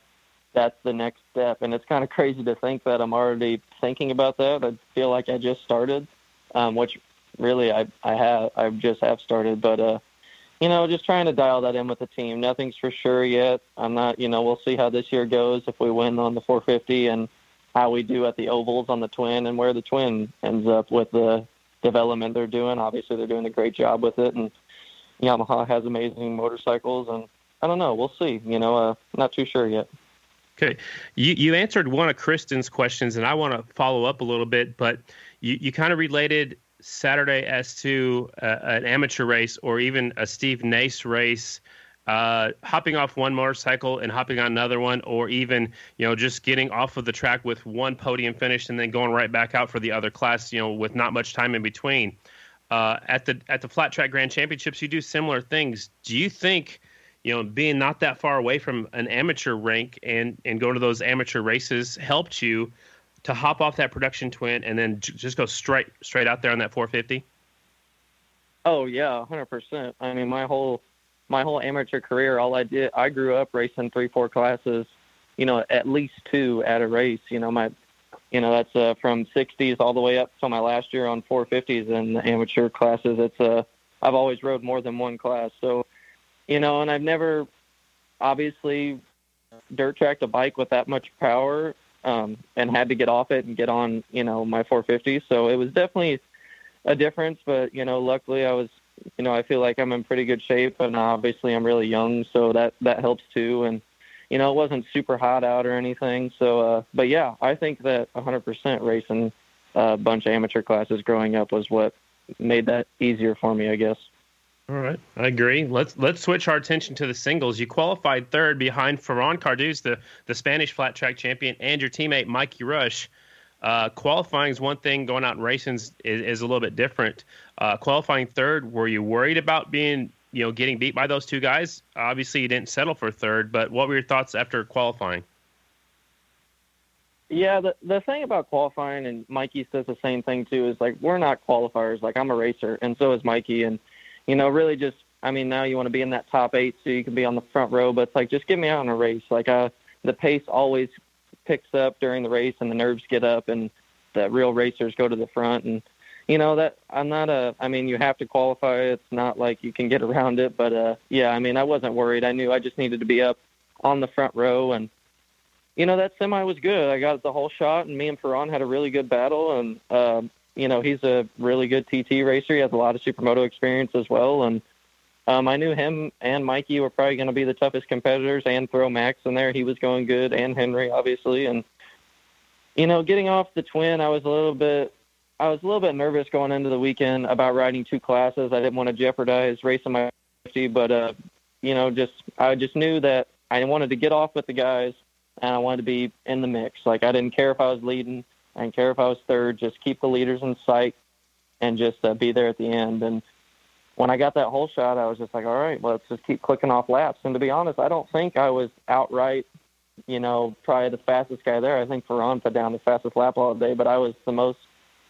that's the next step. And it's kind of crazy to think that I'm already thinking about that. I feel like I just started, um, which really I, I have, I just have started, but, uh, you know, just trying to dial that in with the team. Nothing's for sure yet. I'm not, you know, we'll see how this year goes if we win on the four fifty and how we do at the ovals on the twin and where the twin ends up with the development they're doing. Obviously they're doing a great job with it. And Yamaha has amazing motorcycles and I don't know, we'll see, you know, uh, not too sure yet. Okay. You you answered one of Kristen's questions, and I want to follow up a little bit, but you, you kind of related Saturday as to uh, an amateur race or even a Steve Nace race, uh, hopping off one motorcycle and hopping on another one, or even, you know, just getting off of the track with one podium finish and then going right back out for the other class, you know, with not much time in between. Uh, at the at the Flat Track Grand Championships, you do similar things. Do you think, you know, being not that far away from an amateur rank and, and go to those amateur races helped you to hop off that production twin and then j- just go straight straight out there on that four fifty? Oh, yeah, one hundred percent. I mean, my whole my whole amateur career, all I did, I grew up racing three, four classes, you know, at least two at a race. You know, my, you know that's uh, from sixties all the way up to my last year on four fifties in the amateur classes. It's uh, I've always rode more than one class, so... You know, and I've never, obviously, dirt tracked a bike with that much power um, and had to get off it and get on, you know, my four fifty. So it was definitely a difference. But, you know, luckily I was, you know, I feel like I'm in pretty good shape. And obviously I'm really young, so that, that helps too. And, you know, it wasn't super hot out or anything. So, uh, but, yeah, I think that one hundred percent racing a bunch of amateur classes growing up was what made that easier for me, I guess. All right, I agree. Let's let's switch our attention to the singles. You qualified third behind Ferran Cardús, the, the Spanish flat track champion, and your teammate Mikey Rush. Uh, qualifying is one thing; going out and racing is, is a little bit different. Uh, qualifying third, were you worried about being, you know, getting beat by those two guys? Obviously, you didn't settle for third, but what were your thoughts after qualifying? Yeah, the the thing about qualifying, and Mikey says the same thing too, is like we're not qualifiers. Like I'm a racer, and so is Mikey. And, you know, really just, I mean, now you want to be in that top eight so you can be on the front row, but it's like, just get me out in a race. Like uh, the pace always picks up during the race, and the nerves get up, and the real racers go to the front. And, you know, that I'm not a, I mean, you have to qualify. It's not like you can get around it, but uh, yeah, I mean, I wasn't worried. I knew I just needed to be up on the front row, and, you know, that semi was good. I got the whole shot, and me and Ferran had a really good battle. And, uh, you know, he's a really good T T racer. He has a lot of supermoto experience as well. And um, I knew him and Mikey were probably going to be the toughest competitors, and throw Max in there. He was going good, and Henry, obviously. And, you know, getting off the twin, I was a little bit I was a little bit nervous going into the weekend about riding two classes. I didn't want to jeopardize racing my safety, but, uh, you know, just I just knew that I wanted to get off with the guys. And I wanted to be in the mix. Like, I didn't care if I was leading. I didn't care if I was third. Just keep the leaders in sight and just uh, be there at the end. And when I got that whole shot, I was just like, all right, well, let's just keep clicking off laps. And to be honest, I don't think I was outright, you know, probably the fastest guy there. I think Ferran put down the fastest lap all day, but I was the most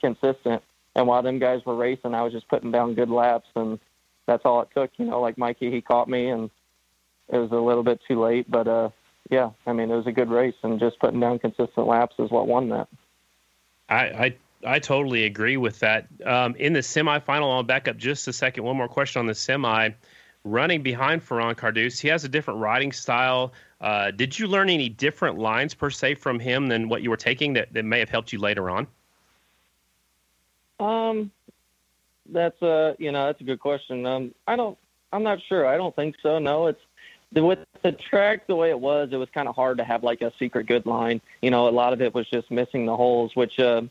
consistent. And while them guys were racing, I was just putting down good laps, and that's all it took. You know, like Mikey, he caught me, and it was a little bit too late, but, uh, yeah, I mean, it was a good race, and just putting down consistent laps is what won that. I I, I totally agree with that. Um, in the semifinal, I'll back up just a second. One more question on the semi. Running behind Ferran Cardús, he has a different riding style. Uh, did you learn any different lines, per se, from him than what you were taking that, that may have helped you later on? Um, that's a, you know, that's a good question. Um, I don't, I'm not sure. I don't think so. No, it's, with the track the way it was, it was kind of hard to have like a secret good line. You know, a lot of it was just missing the holes, which uh,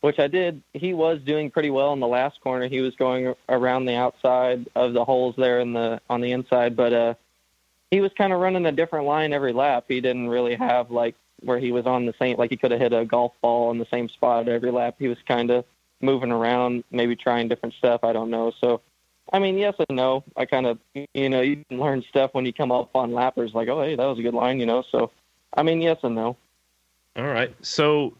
which I did. He was doing pretty well in the last corner. He was going around the outside of the holes there in the on the inside, but uh, he was kind of running a different line every lap. He didn't really have like where he was on the same, like he could have hit a golf ball in the same spot every lap. He was kind of moving around, maybe trying different stuff. I don't know. So, I mean, yes and no. I kind of, you know, you can learn stuff when you come up on lappers, like, oh, hey, that was a good line, you know. So, I mean, yes and no. All right. So,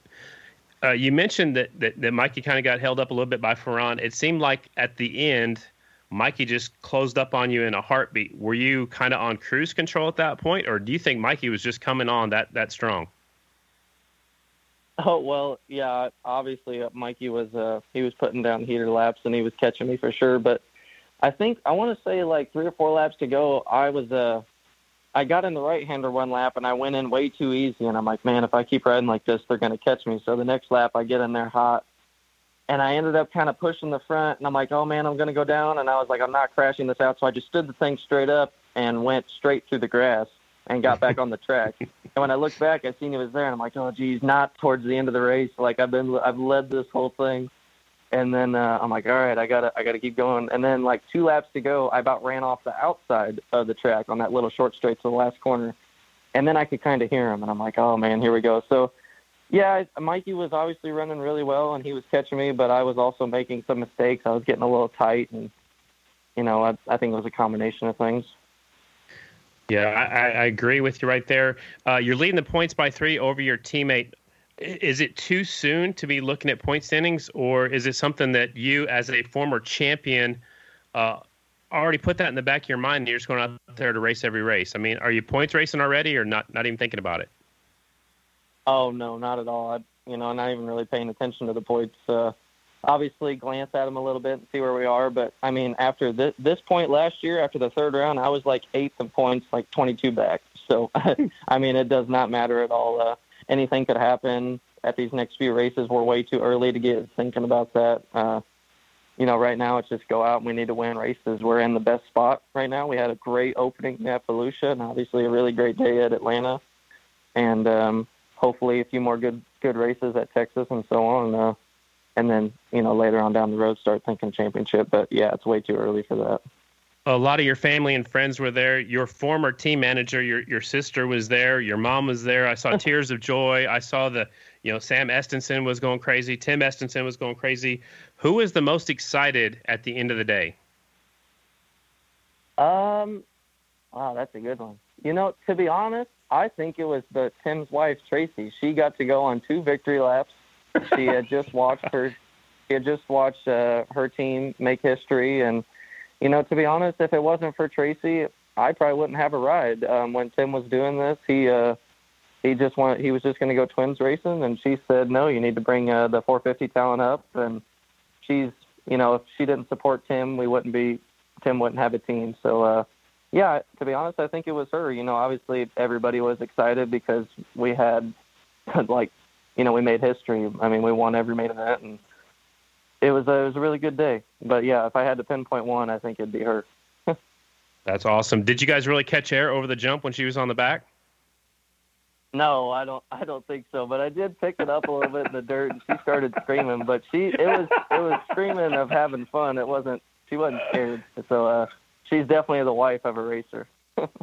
uh, you mentioned that, that, that Mikey kind of got held up a little bit by Ferran. It seemed like at the end, Mikey just closed up on you in a heartbeat. Were you kind of on cruise control at that point, or do you think Mikey was just coming on that, that strong? Oh, well, yeah, obviously uh, Mikey was, uh, he was putting down heater laps, and he was catching me for sure, but I think I want to say like three or four laps to go. I was uh, I got in the right hander one lap, and I went in way too easy. And I'm like, man, if I keep riding like this, they're going to catch me. So the next lap, I get in there hot, and I ended up kind of pushing the front. And I'm like, oh man, I'm going to go down. And I was like, I'm not crashing this out. So I just stood the thing straight up and went straight through the grass and got back on the track. And when I looked back, I seen he was there, and I'm like, oh geez, not towards the end of the race. Like I've been, I've led this whole thing. And then uh, I'm like, all right, I gotta, I gotta keep going. And then like two laps to go, I about ran off the outside of the track on that little short straight to the last corner. And then I could kind of hear him, and I'm like, oh man, here we go. So, yeah, Mikey was obviously running really well, and he was catching me, but I was also making some mistakes. I was getting a little tight, and you know, I, I think it was a combination of things. Yeah, I, I agree with you right there. Uh, you're leading the points by three over your teammate. Is it too soon to be looking at point standings, or is it something that you, as a former champion, uh, already put that in the back of your mind and you're just going out there to race every race? I mean, are you points racing already, or not, not even thinking about it? Oh, no, not at all. I, you know, not even really paying attention to the points. Uh, obviously, glance at them a little bit and see where we are. But, I mean, after th- this point last year, after the third round, I was like eighth in points, like twenty-two back. So, I mean, it does not matter at all. Uh, Anything could happen at these next few races. We're way too early to get thinking about that. Uh, you know, right now it's just go out and we need to win races. We're in the best spot right now. We had a great opening at Volusia, and obviously a really great day at Atlanta. And um, hopefully a few more good good races at Texas and so on. Uh, and then, you know, later on down the road, start thinking championship. But, yeah, it's way too early for that. A lot of your family and friends were there. Your former team manager, your your sister was there. Your mom was there. I saw tears of joy. I saw the, you know, Sam Estenson was going crazy. Tim Estenson was going crazy. Who was the most excited at the end of the day? Um, Wow, that's a good one. You know, to be honest, I think it was the Tim's wife, Tracy. She got to go on two victory laps. She had just watched her. She had just watched uh, her team make history. And, you know, to be honest, if it wasn't for Tracy, I probably wouldn't have a ride. Um, when Tim was doing this, he uh, he just wanted, he was just going to go twins racing, and she said, no, you need to bring uh, the four fifty talent up. And she's, you know, if she didn't support Tim, we wouldn't be, Tim wouldn't have a team. So, uh, yeah, to be honest, I think it was her. You know, obviously everybody was excited because we had, like, you know, we made history. I mean, we won every main event, and it was a, it was a really good day. But, yeah, if I had to pinpoint one, I think it'd be her. That's awesome. Did you guys really catch air over the jump when she was on the back? No, I don't. I don't think so. But I did pick it up a little bit in the dirt, and she started screaming. But she, it was, it was screaming of having fun. It wasn't. She wasn't scared. So uh, she's definitely the wife of a racer.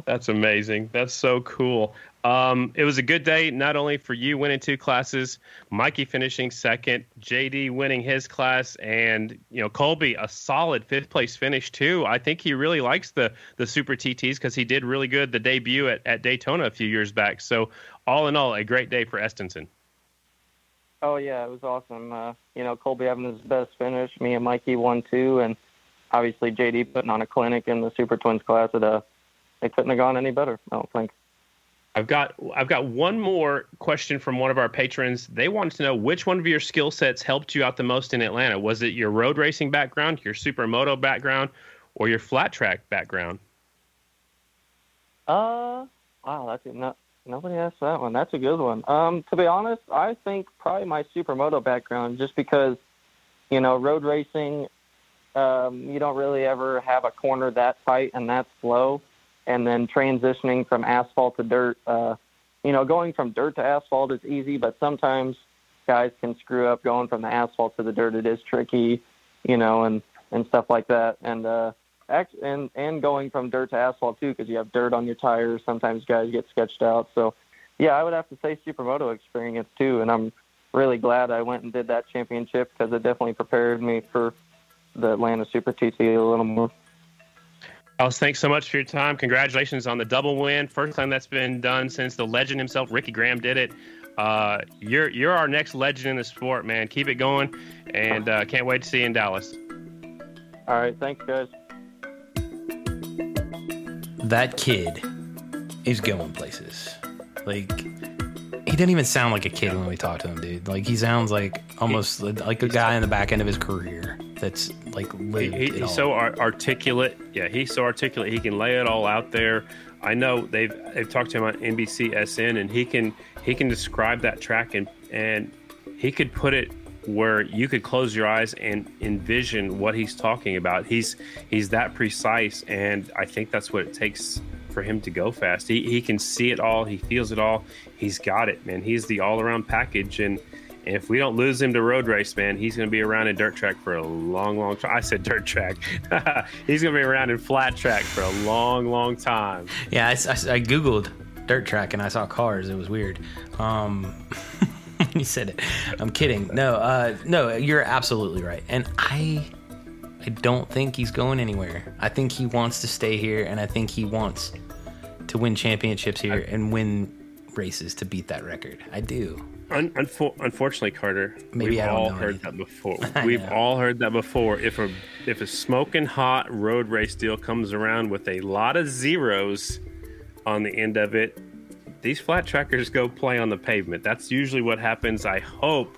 That's amazing. That's so cool. Um, it was a good day, not only for you winning two classes, Mikey finishing second, J D winning his class, and, you know, Colby, a solid fifth place finish too. I think he really likes the, the Super T Ts because he did really good the debut at, at Daytona a few years back. So all in all, a great day for Estenson. Oh yeah, it was awesome. Uh, you know, Colby having his best finish, me and Mikey won two, and obviously J D putting on a clinic in the Super Twins class at a, it couldn't have gone any better, I don't think. I've got I've got one more question from one of our patrons. They wanted to know which one of your skill sets helped you out the most in Atlanta. Was it your road racing background, your supermoto background, or your flat track background? Uh, wow, that's a, not, nobody asked that one. That's a good one. Um, to be honest, I think probably my supermoto background, just because, you know, road racing, um, you don't really ever have a corner that tight and that slow. And then transitioning from asphalt to dirt, uh, you know, going from dirt to asphalt is easy, but sometimes guys can screw up going from the asphalt to the dirt. It is tricky, you know, and, and stuff like that. And, uh, and, and going from dirt to asphalt too, cause you have dirt on your tires. Sometimes guys get sketched out. So yeah, I would have to say supermoto experience too. And I'm really glad I went and did that championship because it definitely prepared me for the Atlanta Super T T a little more. Alice, thanks so much for your time. Congratulations on the double win. First time that's been done since the legend himself, Ricky Graham, did it. Uh, you're you're our next legend in the sport, man. Keep it going, and uh, can't wait to see you in Dallas. All right, thanks, guys. That kid is going places. Like, he didn't even sound like a kid when we talked to him, dude. Like, he sounds like almost he, like a guy in the back end of his career. That's like lived he, he, he's all. so art- articulate. Yeah, he's so articulate. He can lay it all out there. I know they've they've talked to him on N B C S N, and he can he can describe that track, and and he could put it where you could close your eyes and envision what he's talking about. He's he's that precise, and I think that's what it takes for him to go fast. He he can see it all. He feels it all. He's got it, man. He's the all around package, and. And if we don't lose him to road race, man, he's going to be around in dirt track for a long, long time. I said dirt track. He's going to be around in flat track for a long, long time. Yeah, I, I, I Googled dirt track and I saw cars. It was weird. Um, he said it. I'm kidding. No, uh, no, you're absolutely right. And I, I don't think he's going anywhere. I think he wants to stay here, and I think he wants to win championships here I, and win races to beat that record. I do. Un- unfo- unfortunately, Carter, Maybe we've all heard anything. that before. We've all heard that before. If a if a smoking hot road race deal comes around with a lot of zeros on the end of it, these flat trackers go play on the pavement. That's usually what happens. I hope,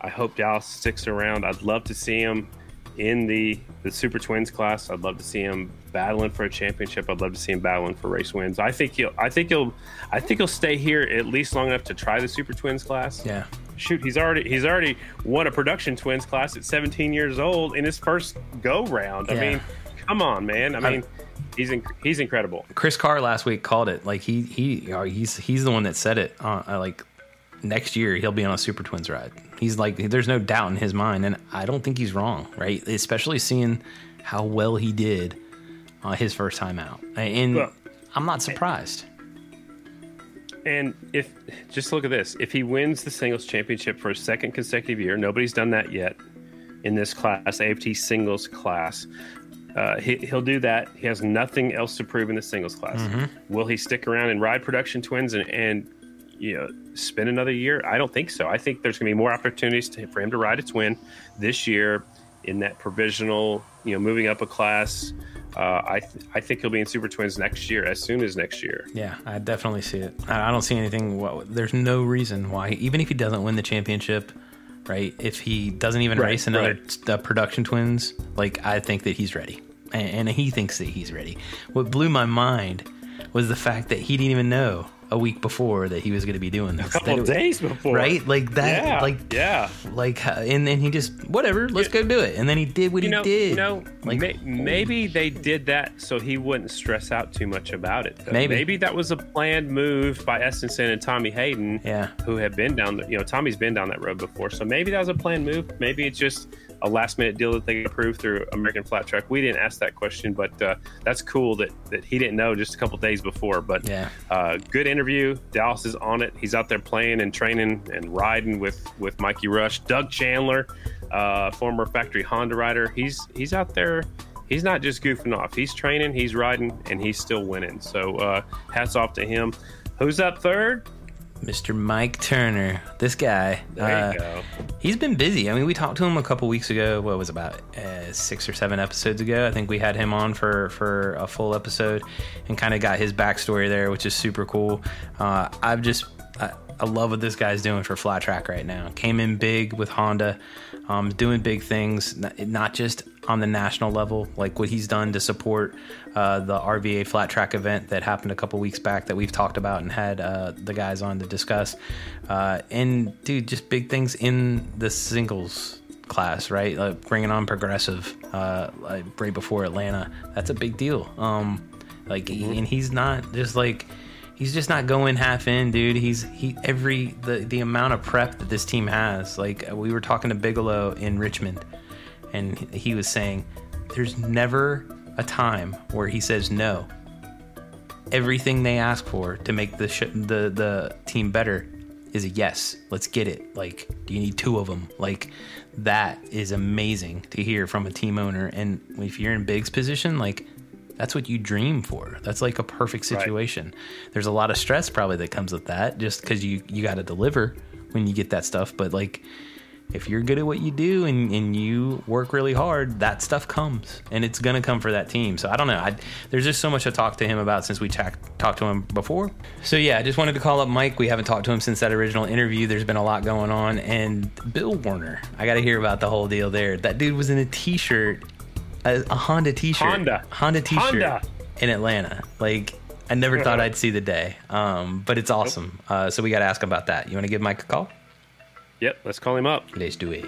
I hope Dallas sticks around. I'd love to see him in the, the Super Twins class. I'd love to see him battling for a championship. I'd love to see him battling for race wins. I think he'll I think he'll I think he'll stay here at least long enough to try the Super Twins class. Yeah. Shoot, he's already he's already won a production twins class at seventeen years old in his first go round. Yeah. I mean, come on, man. I mean, I, he's in, he's incredible. Chris Carr last week called it. Like he he he's he's the one that said it. Uh, like next year he'll be on a Super Twins ride. He's like, there's no doubt in his mind, and I don't think he's wrong, right? Especially seeing how well he did Uh, his first time out, and well, I'm not surprised. And if just look at this, if he wins the singles championship for a second consecutive year, nobody's done that yet in this class, A F T singles class. Uh, he, he'll do that. He has nothing else to prove in the singles class. Mm-hmm. Will he stick around and ride production twins and, and you know, spend another year? I don't think so. I think there's going to be more opportunities to, for him to ride a twin this year in that provisional, you know, moving up a class. Uh, I th- I think he'll be in Super Twins next year, as soon as next year. Yeah, I definitely see it. I, I don't see anything. Well, there's no reason why, even if he doesn't win the championship, right? If he doesn't even right, race another right. uh, production twins, like I think that he's ready, and, and he thinks that he's ready. What blew my mind was the fact that he didn't even know a week before that he was going to be doing this. A couple that was, days before, right? Like that. Yeah, like yeah. Like and then he just whatever. Let's yeah. go do it. And then he did what you he know, did. You know, like may, maybe they did that so he wouldn't stress out too much about it. Though. Maybe maybe that was a planned move by Estenson and Tommy Hayden. Yeah. Who have been down the, you know, Tommy's been down that road before. So maybe that was a planned move. Maybe it's just a last minute deal that they approved through American Flat Track. We didn't ask that question, but uh, that's cool that, that he didn't know just a couple days before. But yeah, uh, good interview. Dallas is on it. He's out there playing and training and riding with, with Mikey Rush, Doug Chandler, uh, former factory Honda rider. He's he's out there. He's not just goofing off. He's training, he's riding, and he's still winning. So uh, hats off to him. Who's up third? Mister Mike Turner, this guy, there you uh, go. He's been busy. I mean, we talked to him a couple weeks ago. What was it, about uh, six or seven episodes ago? I think we had him on for, for a full episode and kind of got his backstory there, which is super cool. Uh, I've just, I, I love what this guy's doing for Flat Track right now. Came in big with Honda, um, doing big things, not, not just on the national level, like what he's done to support uh, the R V A Flat Track event that happened a couple weeks back that we've talked about and had uh, the guys on to discuss. Uh, and, dude, just big things in the singles class, right? Like bringing on Progressive uh, like right before Atlanta. That's a big deal. Um, like, mm-hmm. And he's not just like... He's just not going half in, dude. He's he every the, the amount of prep that this team has. Like we were talking to Bigelow in Richmond, and he was saying, "There's never a time where he says no. Everything they ask for to make the sh- the the team better is a yes. Let's get it. Like, do you need two of them? Like, that is amazing to hear from a team owner. And if you're in Big's position, like." That's what you dream for. That's like a perfect situation. Right. There's a lot of stress probably that comes with that just because you, you got to deliver when you get that stuff. But like if you're good at what you do and, and you work really hard, that stuff comes and it's going to come for that team. So I don't know. I, there's just so much to talk to him about since we ta- talked to him before. So yeah, I just wanted to call up Mike. We haven't talked to him since that original interview. There's been a lot going on. And Bill Warner, I got to hear about the whole deal there. That dude was in a t-shirt. A, a Honda t-shirt Honda Honda t-shirt Honda. In Atlanta. Like I never thought I'd see the day, um, but it's awesome. Nope. Uh, so we got to ask him about that. You want to give Mike a call? Yep, let's call him up. Let's do it.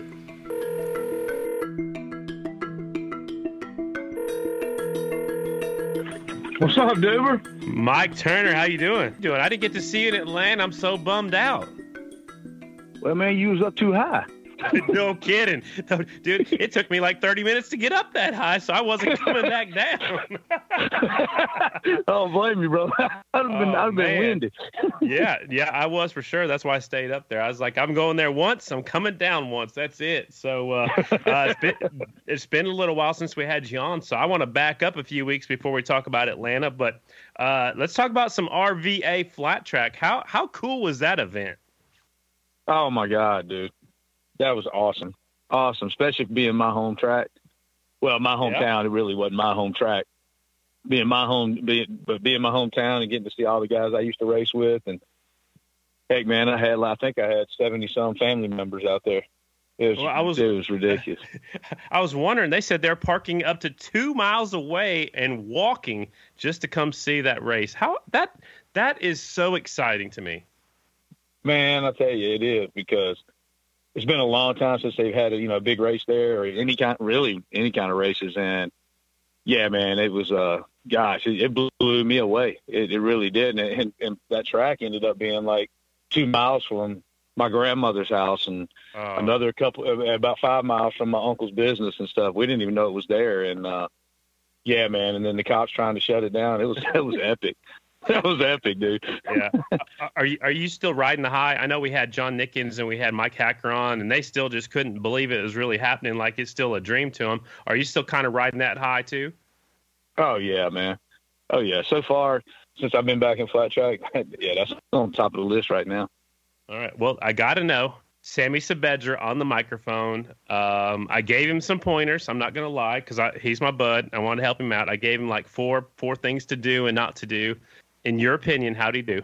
What's up, Dover? Mike Turner, how you doing? Doing? I didn't get to see you in Atlanta. I'm so bummed out. Well, man, you was up too high. No kidding. No, dude, it took me like thirty minutes to get up that high, so I wasn't coming back down. I don't blame you, bro. I've been, oh, I've been winded. yeah, yeah, I was for sure. That's why I stayed up there. I was like, I'm going there once. I'm coming down once. That's it. So uh, uh, it's been, it's been a little while since we had you on, so I want to back up a few weeks before we talk about Atlanta. But uh, let's talk about some R V A Flat Track. How, how cool was that event? Oh, my God, dude. That was awesome. Awesome, especially being my home track. Well, my hometown, yeah. It really wasn't my home track. Being my home, being, but being my hometown and getting to see all the guys I used to race with. And heck, man, I had, I think I had seventy some family members out there. It was, well, I was, it was ridiculous. I was wondering, they said they're parking up to two miles away and walking just to come see that race. How that, that is so exciting to me. Man, I tell you, it is because it's been a long time since they've had a, you know, a big race there or any kind, really any kind of races. And yeah, man, it was, uh, gosh, it, it blew me away. It, it really did. And, and, and that track ended up being like two miles from my grandmother's house and uh, another couple, about five miles from my uncle's business and stuff. We didn't even know it was there. And, uh, yeah, man. And then the cops trying to shut it down. It was, it was epic. That was epic, dude. Yeah. Are you are you still riding the high? I know we had John Nickens and we had Mike Hacker on, and they still just couldn't believe it was really happening. Like it's still a dream to them. Are you still kind of riding that high too? Oh yeah, man. Oh yeah. So far, since I've been back in flat track, yeah, that's on top of the list right now. All right. Well, I gotta know. Sammy Sebedger on the microphone. Um, I gave him some pointers. I'm not going to lie because he's my bud. I wanted to help him out. I gave him like four four things to do and not to do. In your opinion, how'd he do?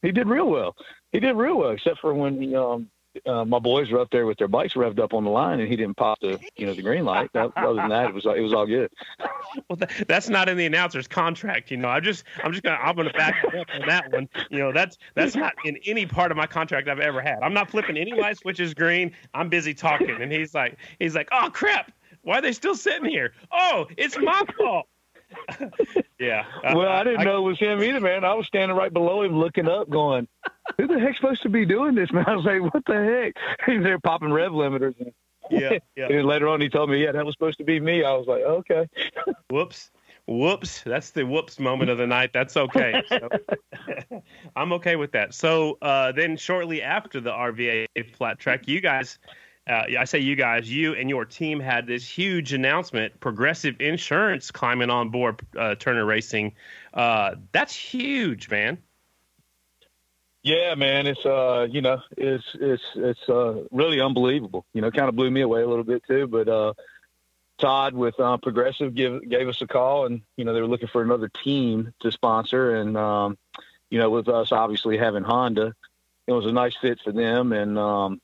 He did real well. He did real well, except for when um, uh, my boys were up there with their bikes revved up on the line and he didn't pop the you know the green light. That, other than that, it was it was all good. Well, that, that's not in the announcer's contract, you know. I just I'm just gonna I'm gonna back it up on that one. You know, that's that's not in any part of my contract I've ever had. I'm not flipping any light switches green. I'm busy talking, and he's like he's like, oh crap, why are they still sitting here? Oh, it's my fault. Yeah. Well, I, I didn't I, know it was him either, man. I was standing right below him looking up going, who the heck's supposed to be doing this, man? I was like, what the heck? He's there popping rev limiters. Yeah, yeah. And later on he told me, yeah, that was supposed to be me. I was like, okay. Whoops. Whoops. That's the whoops moment of the night. That's okay. So, I'm okay with that. So uh, then shortly after the R V A flat track, you guys – Uh, I say you guys, you and your team had this huge announcement, Progressive Insurance climbing on board uh, Turner Racing. Uh, that's huge, man. Yeah, man. It's, uh, you know, it's, it's, it's uh, really unbelievable. You know, kind of blew me away a little bit too, but uh, Todd with uh, Progressive give, gave us a call and, you know, they were looking for another team to sponsor. And, um, you know, with us obviously having Honda, it was a nice fit for them. And, um,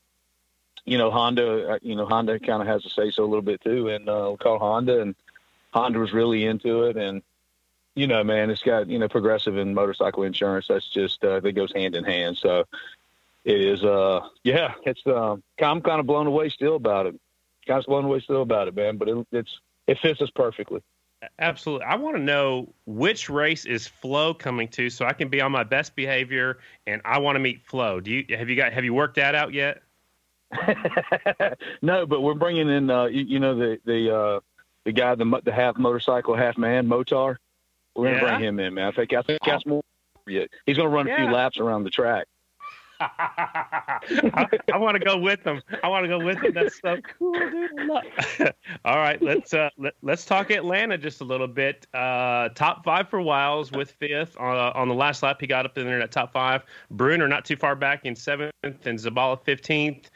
you know, Honda, you know, Honda kind of has to say so a little bit too. And, uh, we call Honda and Honda was really into it. And, you know, man, it's got, you know, Progressive and motorcycle insurance. That's just, uh, that goes hand in hand. So it is, uh, yeah, it's, um, uh, I'm kind of blown away still about it. Kind of blown away still about it, man, but it, it's, it fits us perfectly. Absolutely. I want to know which race is Flo coming to so I can be on my best behavior and I want to meet Flo. Do you, have you got, have you worked that out yet? No, but we're bringing in, uh, you, you know, the the uh, the guy, the the half motorcycle, half man, Motar. We're gonna yeah. bring him in, man. I think I think that's more. Yet. He's gonna run yeah. a few laps around the track. I, I want to go with him. I want to go with him. That's so cool, dude. All right, let's uh, let, let's talk Atlanta just a little bit. Uh, top five for Wiles with fifth on uh, on the last lap. He got up in there at top five. Bruner not too far back in seventh, and Zabala fifteenth.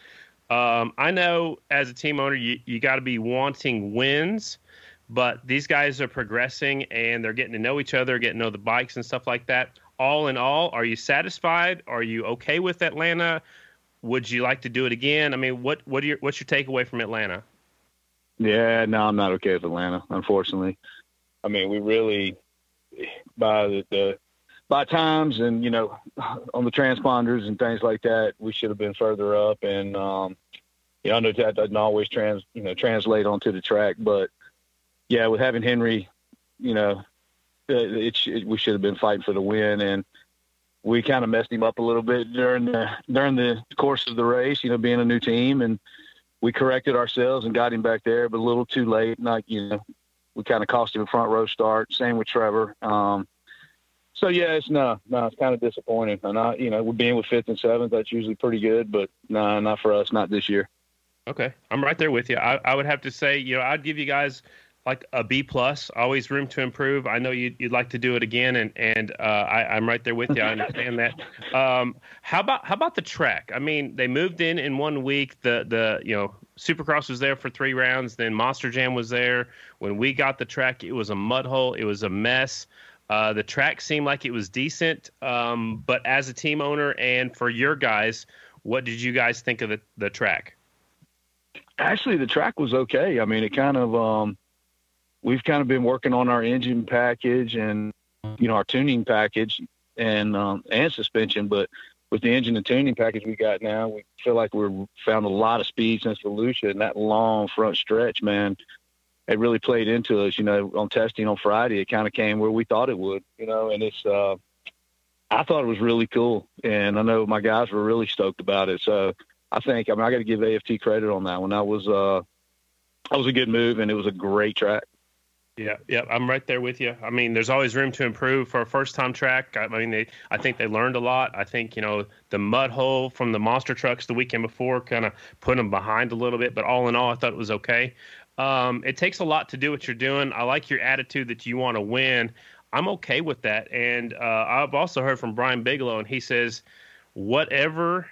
Um, I know as a team owner, you, you got to be wanting wins, but these guys are progressing and they're getting to know each other, getting to know the bikes and stuff like that. All in all, are you satisfied? Are you okay with Atlanta? Would you like to do it again? I mean, what, what are your, what's your takeaway from Atlanta? Yeah, no, I'm not okay with Atlanta, unfortunately. I mean, we really, by the, the by times and, you know, on the transponders and things like that, we should have been further up. And, um, you know, I know that doesn't always trans, you know, translate onto the track, but yeah, with having Henry, you know, it, it, it, we should have been fighting for the win. And we kind of messed him up a little bit during the, during the course of the race, you know, being a new team, and we corrected ourselves and got him back there, but a little too late. Not, you know, we kind of cost him a front row start, same with Trevor. Um, So, yeah, it's no, no, it's kind of disappointing. And I, you know, we're being with fifth and seventh. That's usually pretty good, but no, nah, not for us, not this year. Okay. I'm right there with you. I, I would have to say, you know, I'd give you guys like a B plus, always room to improve. I know you'd, you'd like to do it again. And, and, uh, I, I'm right there with you. I understand that. Um, how about, how about the track? I mean, they moved in in one week, the, the, you know, Supercross was there for three rounds. Then Monster Jam was there. When we got the track, it was a mud hole. It was a mess. Uh, the track seemed like it was decent, um, but as a team owner and for your guys, what did you guys think of the, the track? Actually, the track was okay. I mean, it kind of um, we've kind of been working on our engine package and, you know, our tuning package and um, and suspension. But with the engine and tuning package we got now, we feel like we've found a lot of speed since Volusia, and that long front stretch, man. It really played into us, you know, on testing on Friday, it kind of came where we thought it would, you know, and it's, uh, I thought it was really cool. And I know my guys were really stoked about it. So I think, I mean, I got to give A F T credit on that one. That was, uh, that was a good move and it was a great track. Yeah, yeah, I'm right there with you. I mean, there's always room to improve for a first-time track. I mean, they, I think they learned a lot. I think, you know, the mud hole from the monster trucks the weekend before kind of put them behind a little bit. But all in all, I thought it was okay. Um, it takes a lot to do what you're doing. I like your attitude that you want to win. I'm okay with that. And uh, I've also heard from Brian Bigelow, and he says, whatever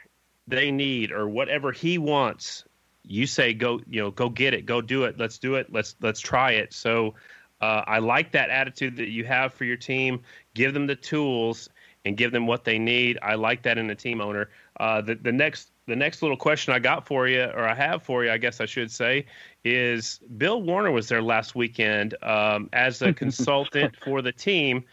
they need or whatever he wants, you say, go, you know, go get it, go do it. Let's do it. Let's, let's try it. So uh, I like that attitude that you have for your team. Give them the tools and give them what they need. I like that in a team owner. Uh, the, the next, the next little question I got for you, or I have for you, I guess I should say, is Bill Warner was there last weekend um, as a consultant for the team.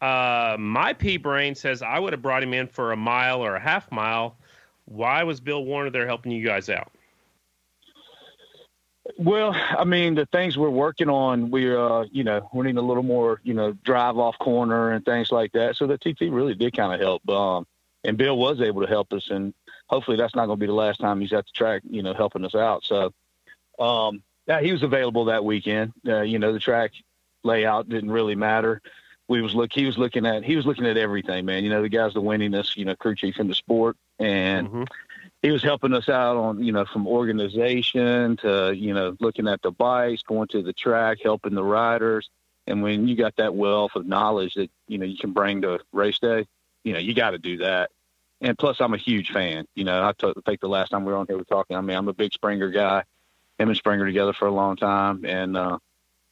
Uh, my pea brain says I would have brought him in for a mile or a half mile. Why was Bill Warner there helping you guys out? Well, I mean, the things we're working on, we, uh, you know, we need a little more, you know, drive off corner and things like that. So the T T really did kind of help. Um, and Bill was able to help us. And hopefully that's not going to be the last time he's at the track, you know, helping us out. So, um, yeah, he was available that weekend. Uh, you know, the track layout didn't really matter. We was look, he was looking at, he was looking at everything, man. You know, the guy's the winningest, you know, crew chief in the sport. And, mm-hmm. He was helping us out on, you know, from organization to, you know, looking at the bikes, going to the track, helping the riders. And when you got that wealth of knowledge that, you know, you can bring to race day, you know, you got to do that. And plus, I'm a huge fan. You know, I t- think the last time we were on here, we were talking, I mean, I'm a big Springer guy. Him and Springer together for a long time. And, uh,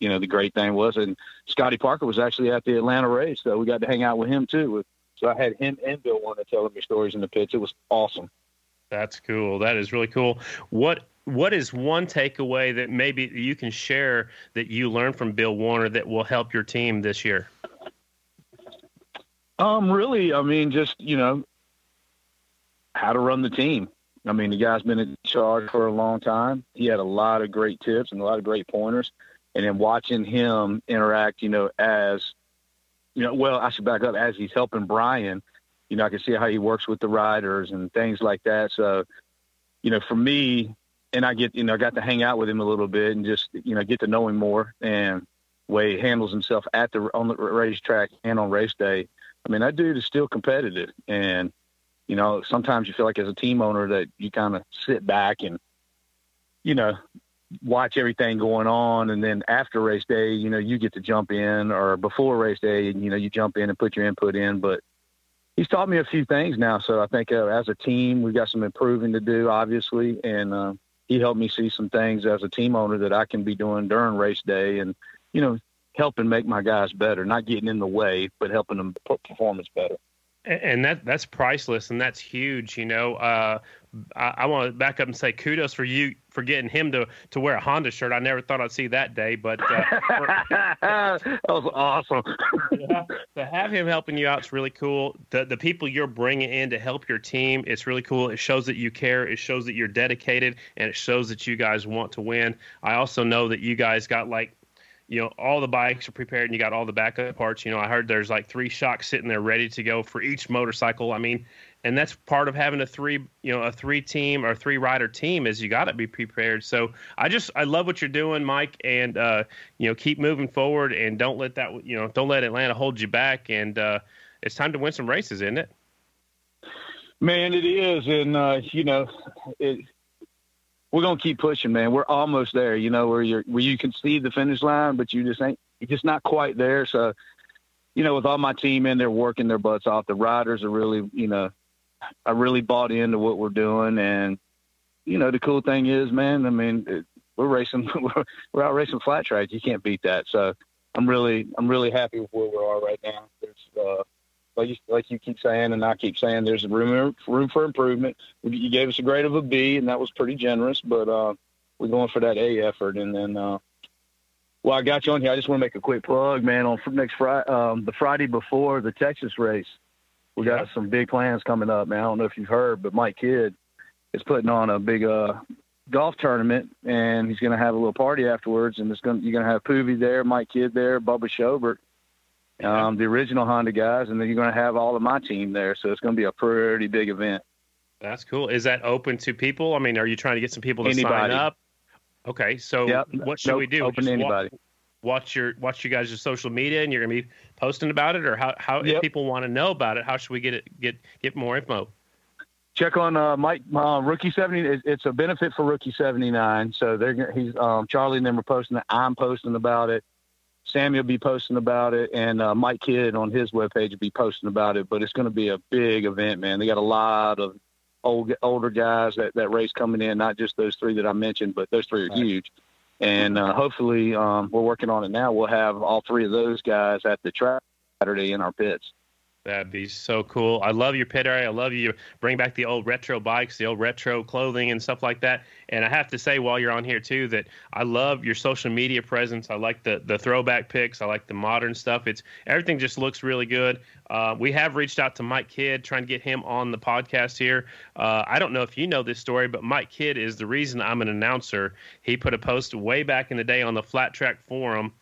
you know, the great thing was, and Scotty Parker was actually at the Atlanta race, so we got to hang out with him too. With, so I had him and Bill Warner telling me stories in the pits. It was awesome. That's cool. That is really cool. What What is one takeaway that maybe you can share that you learned from Bill Warner that will help your team this year? Um, really, I mean, just, you know, how to run the team. I mean, the guy's been in charge for a long time. He had a lot of great tips and a lot of great pointers. And then watching him interact, you know, as, you know, well, I should back up, as he's helping Brian, you know, I can see how he works with the riders and things like that. So, you know, for me, and I get, you know, I got to hang out with him a little bit and just, you know, get to know him more and the way he handles himself at the, on the racetrack and on race day. I mean, that dude is still competitive. And, you know, sometimes you feel like as a team owner that you kind of sit back and, you know, watch everything going on. And then after race day, you know, you get to jump in, or before race day, and, you know, you jump in and put your input in, but he's taught me a few things now. So I think uh, as a team, we've got some improving to do, obviously. And uh, he helped me see some things as a team owner that I can be doing during race day and, you know, helping make my guys better, not getting in the way, but helping them put performance better. And that that's priceless, and that's huge. You know, uh, I, I want to back up and say kudos for you for getting him to, to wear a Honda shirt. I never thought I'd see that day, but uh, for, that was awesome. Yeah, to have him helping you out is really cool. The the people you're bringing in to help your team, it's really cool. It shows that you care. It shows that you're dedicated, and it shows that you guys want to win. I also know that you guys got like, you know, all the bikes are prepared and you got all the backup parts. You know, I heard there's like three shocks sitting there ready to go for each motorcycle. I mean, and that's part of having a three, you know, a three team or three rider team is you got to be prepared. So I just, I love what you're doing, Mike, and, uh, you know, keep moving forward and don't let that, you know, don't let Atlanta hold you back. And uh, it's time to win some races, isn't it? Man, it is. And, uh, you know, it, we're going to keep pushing, man. We're almost there, you know, where you're, where you can see the finish line, but you just ain't, you're just not quite there. So, you know, with all my team in there working their butts off, the riders are really, you know, I really bought into what we're doing. And, you know, the cool thing is, man, I mean, it, we're racing, we're, we're out racing flat track. You can't beat that. So I'm really, I'm really happy with where we are right now. There's, uh, Like you, like you keep saying, and I keep saying, there's room room for improvement. You gave us a grade of a B, and that was pretty generous, but uh, we're going for that A effort. And then, uh, well, I got you on here. I just want to make a quick plug, man. On next Friday, um, the Friday before the Texas race, we got yeah. some big plans coming up, man. I don't know if you've heard, but Mike Kidd is putting on a big uh, golf tournament, and he's going to have a little party afterwards. And it's gonna, you're going to have Poovy there, Mike Kidd there, Bubba Shobert, Um, the original Honda guys, and then you're going to have all of my team there. So it's going to be a pretty big event. That's cool. Is that open to people? I mean, are you trying to get some people to anybody. Sign up? Okay. So yep. what should nope. we do? Open to anybody. Walk, watch your watch you guys' social media, and you're going to be posting about it, or how, how yep. if people want to know about it, how should we get it, get get more info? Check on uh, Mike uh, Rookie seventy. It's a benefit for Rookie seventy-nine. So they're he's um, Charlie and them are posting it. I'm posting about it. Sammy will be posting about it, and uh, Mike Kidd on his webpage will be posting about it. But it's going to be a big event, man. They got a lot of old older guys that, that race coming in, not just those three that I mentioned, but those three are right. huge. And uh, hopefully um, we're working on it now. We'll have all three of those guys at the track Saturday in our pits. That'd be so cool. I love your pit area. I love you. Bring back the old retro bikes, the old retro clothing and stuff like that. And I have to say while you're on here, too, that I love your social media presence. I like the, the throwback pics. I like the modern stuff. It's everything just looks really good. Uh, we have reached out to Mike Kidd, trying to get him on the podcast here. Uh, I don't know if you know this story, but Mike Kidd is the reason I'm an announcer. He put a post way back in the day on the Flat Track forum,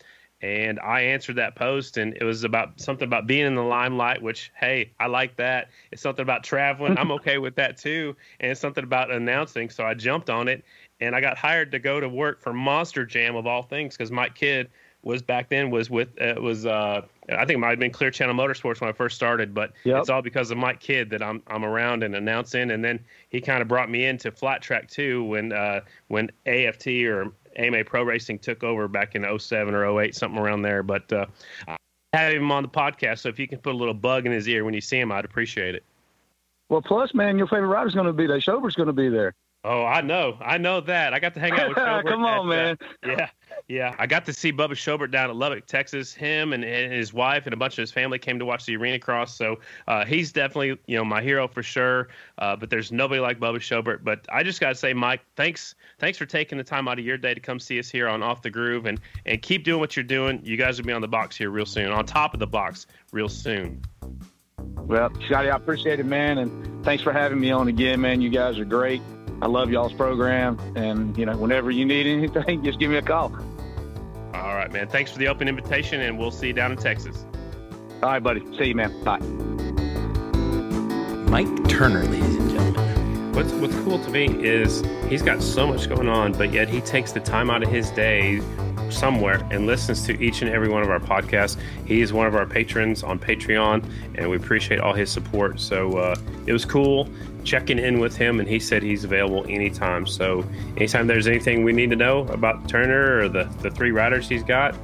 and I answered that post, and it was about something about being in the limelight, which, hey, I like that. It's something about traveling. I'm okay with that, too. And it's something about announcing. So I jumped on it, and I got hired to go to work for Monster Jam, of all things, because Mike Kidd was back then was with uh, – was uh, I think it might have been Clear Channel Motorsports when I first started, but yep. it's all because of Mike Kidd that I'm I'm around and announcing. And then he kind of brought me into Flat Track, too, when uh, when A F T or – A M A Pro Racing took over back in oh seven or oh eight, something around there. But uh, I have him on the podcast, so if you can put a little bug in his ear when you see him, I'd appreciate it. Well, plus, man, your favorite rider's going to be there. Shobert's going to be there. Oh, I know. I know that. I got to hang out with Shobert. Come on, at, man. Uh, yeah, yeah. I got to see Bubba Shobert down at Lubbock, Texas. Him and, and his wife and a bunch of his family came to watch the arena cross. So uh, he's definitely, you know, my hero for sure. Uh, but there's nobody like Bubba Shobert. But I just got to say, Mike, thanks thanks for taking the time out of your day to come see us here on Off the Groove. And, and keep doing what you're doing. You guys will be on the box here real soon, on top of the box real soon. Well, Scotty, I appreciate it, man. And thanks for having me on again, man. You guys are great. I love y'all's program, and, you know, whenever you need anything, just give me a call. All right, man. Thanks for the open invitation, and we'll see you down in Texas. All right, buddy. See you, man. Bye. Mike Turner, ladies and gentlemen. What's, what's cool to me is he's got so much going on, but yet he takes the time out of his day somewhere and listens to each and every one of our podcasts. He is one of our patrons on Patreon, and we appreciate all his support. So uh, it was cool checking in with him, and he said he's available anytime. So anytime there's anything we need to know about Turner or the, the three riders he's got,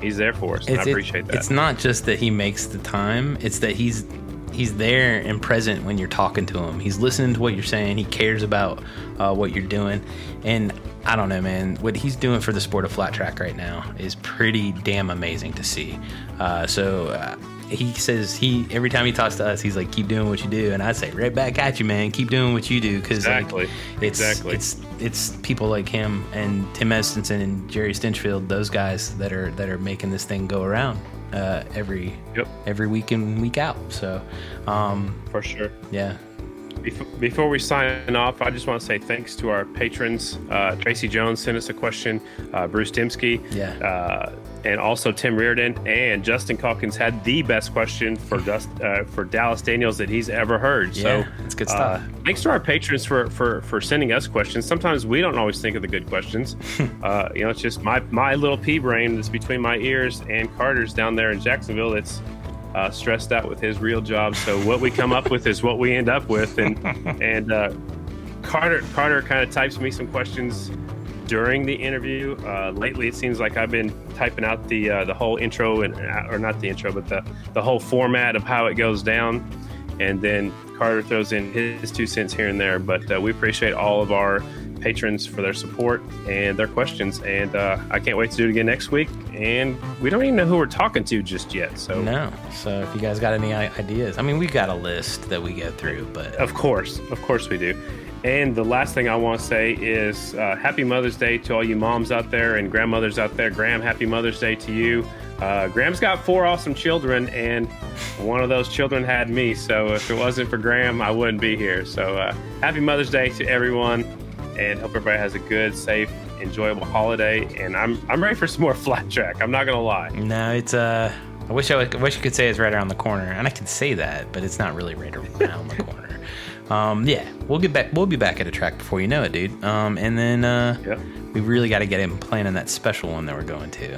he's there for us. And I appreciate it, that. It's not just that he makes the time. It's that he's he's there and present when you're talking to him. He's listening to what you're saying. He cares about uh, what you're doing. And I don't know, man, what he's doing for the sport of flat track right now is pretty damn amazing to see. Uh, so uh, he says he every time he talks to us, he's like, keep doing what you do. And I say right back at you, man. Keep doing what you do. Because exactly. Like, it's, exactly. it's it's people like him and Tim Estenson and Jerry Stinchfield, those guys that are that are making this thing go around. Uh, every yep. every week in, week out. So, um, for sure, yeah. Before, before we sign off, I just want to say thanks to our patrons. Uh, Tracy Jones sent us a question. Uh, Bruce Dimsky, yeah, uh, and also Tim Reardon and Justin Calkins had the best question for Dust, uh, for Dallas Daniels that he's ever heard. Yeah, so it's good stuff. Uh, thanks to our patrons for, for for sending us questions. Sometimes we don't always think of the good questions. uh, you know, it's just my my little pea brain that's between my ears and Carter's down there in Jacksonville. That's Uh, stressed out with his real job, so what we come up with is what we end up with, and and uh, Carter Carter kind of types me some questions during the interview. Uh, lately, it seems like I've been typing out the uh, the whole intro and or not the intro, but the the whole format of how it goes down, and then Carter throws in his two cents here and there. But uh, we appreciate all of our patrons for their support and their questions, and uh I can't wait to do it again next week. And we don't even know who we're talking to just yet, so no so if you guys got any ideas, I mean, we've got a list that we go through, but of course of course we do. And the last thing I want to say is uh happy Mother's Day to all you moms out there and grandmothers out there. Graham, happy Mother's Day to you. Uh, Graham's got four awesome children, and one of those children had me, so if it wasn't for Graham, I wouldn't be here. So uh happy Mother's Day to everyone, and hope everybody has a good, safe, enjoyable holiday. And I'm I'm ready for some more flat track. I'm not gonna lie. No, it's uh, I wish I, I wish you could say it's right around the corner, and I can say that, but it's not really right around the corner. Um, yeah, we'll get back. We'll be back at a track before you know it, dude. Um, and then uh, yep. we really got to get him planning that special one that we're going to.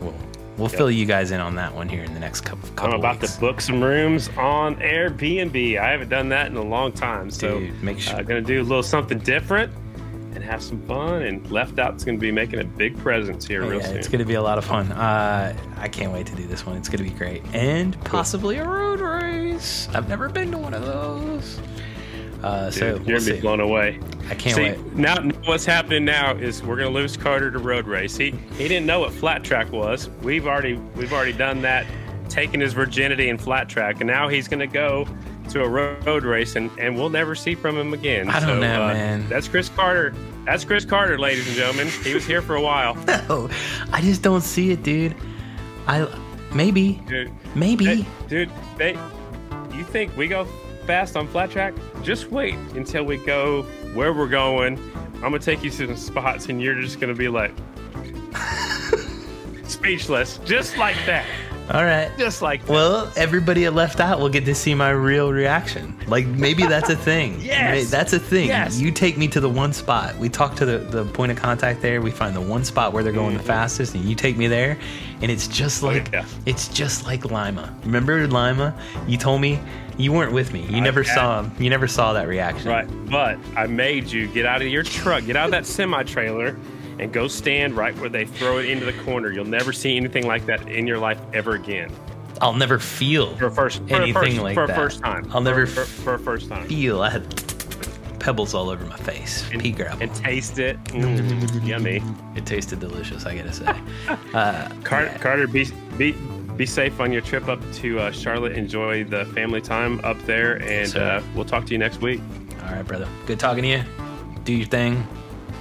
We'll, we'll yep. fill you guys in on that one here in the next couple, couple I'm about weeks. to book some rooms on Airbnb. I haven't done that in a long time. So Dude, make sure. uh, going to do a little something different and have some fun. And Left Out's going to be making a big presence here oh, real yeah, soon. It's going to be a lot of fun. Uh, I can't wait to do this one. It's going to be great. And possibly a road race. I've never been to one of those. Uh, Dude, so you're we'll gonna see. be blown away. I can't see, wait. Now, what's happening now is we're gonna lose Carter to road race. He he didn't know what flat track was. We've already we've already done that, taken his virginity in flat track, and now he's gonna go to a road race, and, and we'll never see from him again. I don't so, know, uh, man. That's Chris Carter. That's Chris Carter, ladies and gentlemen. He was here for a while. No, I just don't see it, dude. I maybe dude, maybe they, dude. They, you think we go fast on flat track? Just wait until we go where we're going. I'm gonna take you to some spots and you're just gonna be like speechless, just like that. All right, just like that. Well, everybody at Left Out will get to see my real reaction. Like, maybe that's a thing. Yes, that's a thing. Yes. You take me to the one spot, we talk to the, the point of contact there, we find the one spot where they're going mm-hmm. the fastest, and you take me there, and it's just like oh, yeah. it's just like Lima. Remember Lima? You told me you weren't with me. You I never can't. saw him. You never saw that reaction. Right, but I made you get out of your truck, get out of that semi-trailer, and go stand right where they throw it into the corner. You'll never see anything like that in your life ever again. I'll never feel for first, for anything first, like for that. For a first time. I'll never for, for, for a first time. feel. I had pebbles all over my face. And, pea gravel. And taste it. Mm, yummy. It tasted delicious, I gotta say. uh, Carter, yeah. Carter beat... Be, Be safe on your trip up to uh, Charlotte. Enjoy the family time up there, and so, uh, we'll talk to you next week. All right, brother. Good talking to you. Do your thing.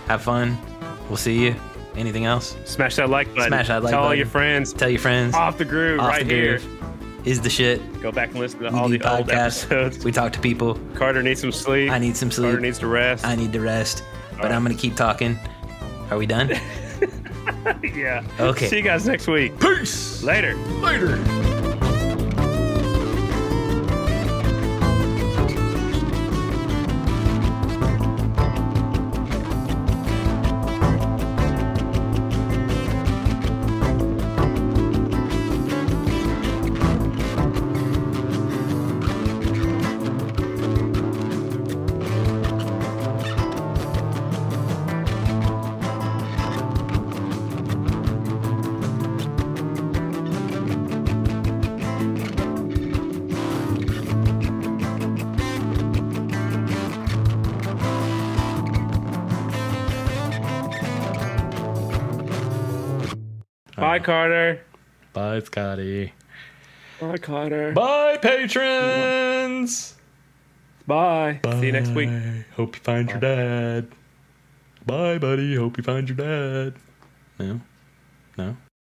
Have fun. We'll see you. Anything else? Smash that like button. Smash that like Tell button. Tell all your friends. Tell your friends. Off the Groove Off right the groove. here is the shit. Go back and listen to we all the podcasts. Old episodes. We talk to people. Carter needs some sleep. I need some sleep. Carter needs to rest. I need to rest. All but right. I'm going to keep talking. Are we done? Yeah. Okay. See you guys next week. Peace. Later. Later. Bye, Carter. Bye, Scotty. Bye, Carter. Bye, patrons. Bye. Bye. See you next week. Hope you find Bye. your dad. Bye, buddy. Hope you find your dad. No. No.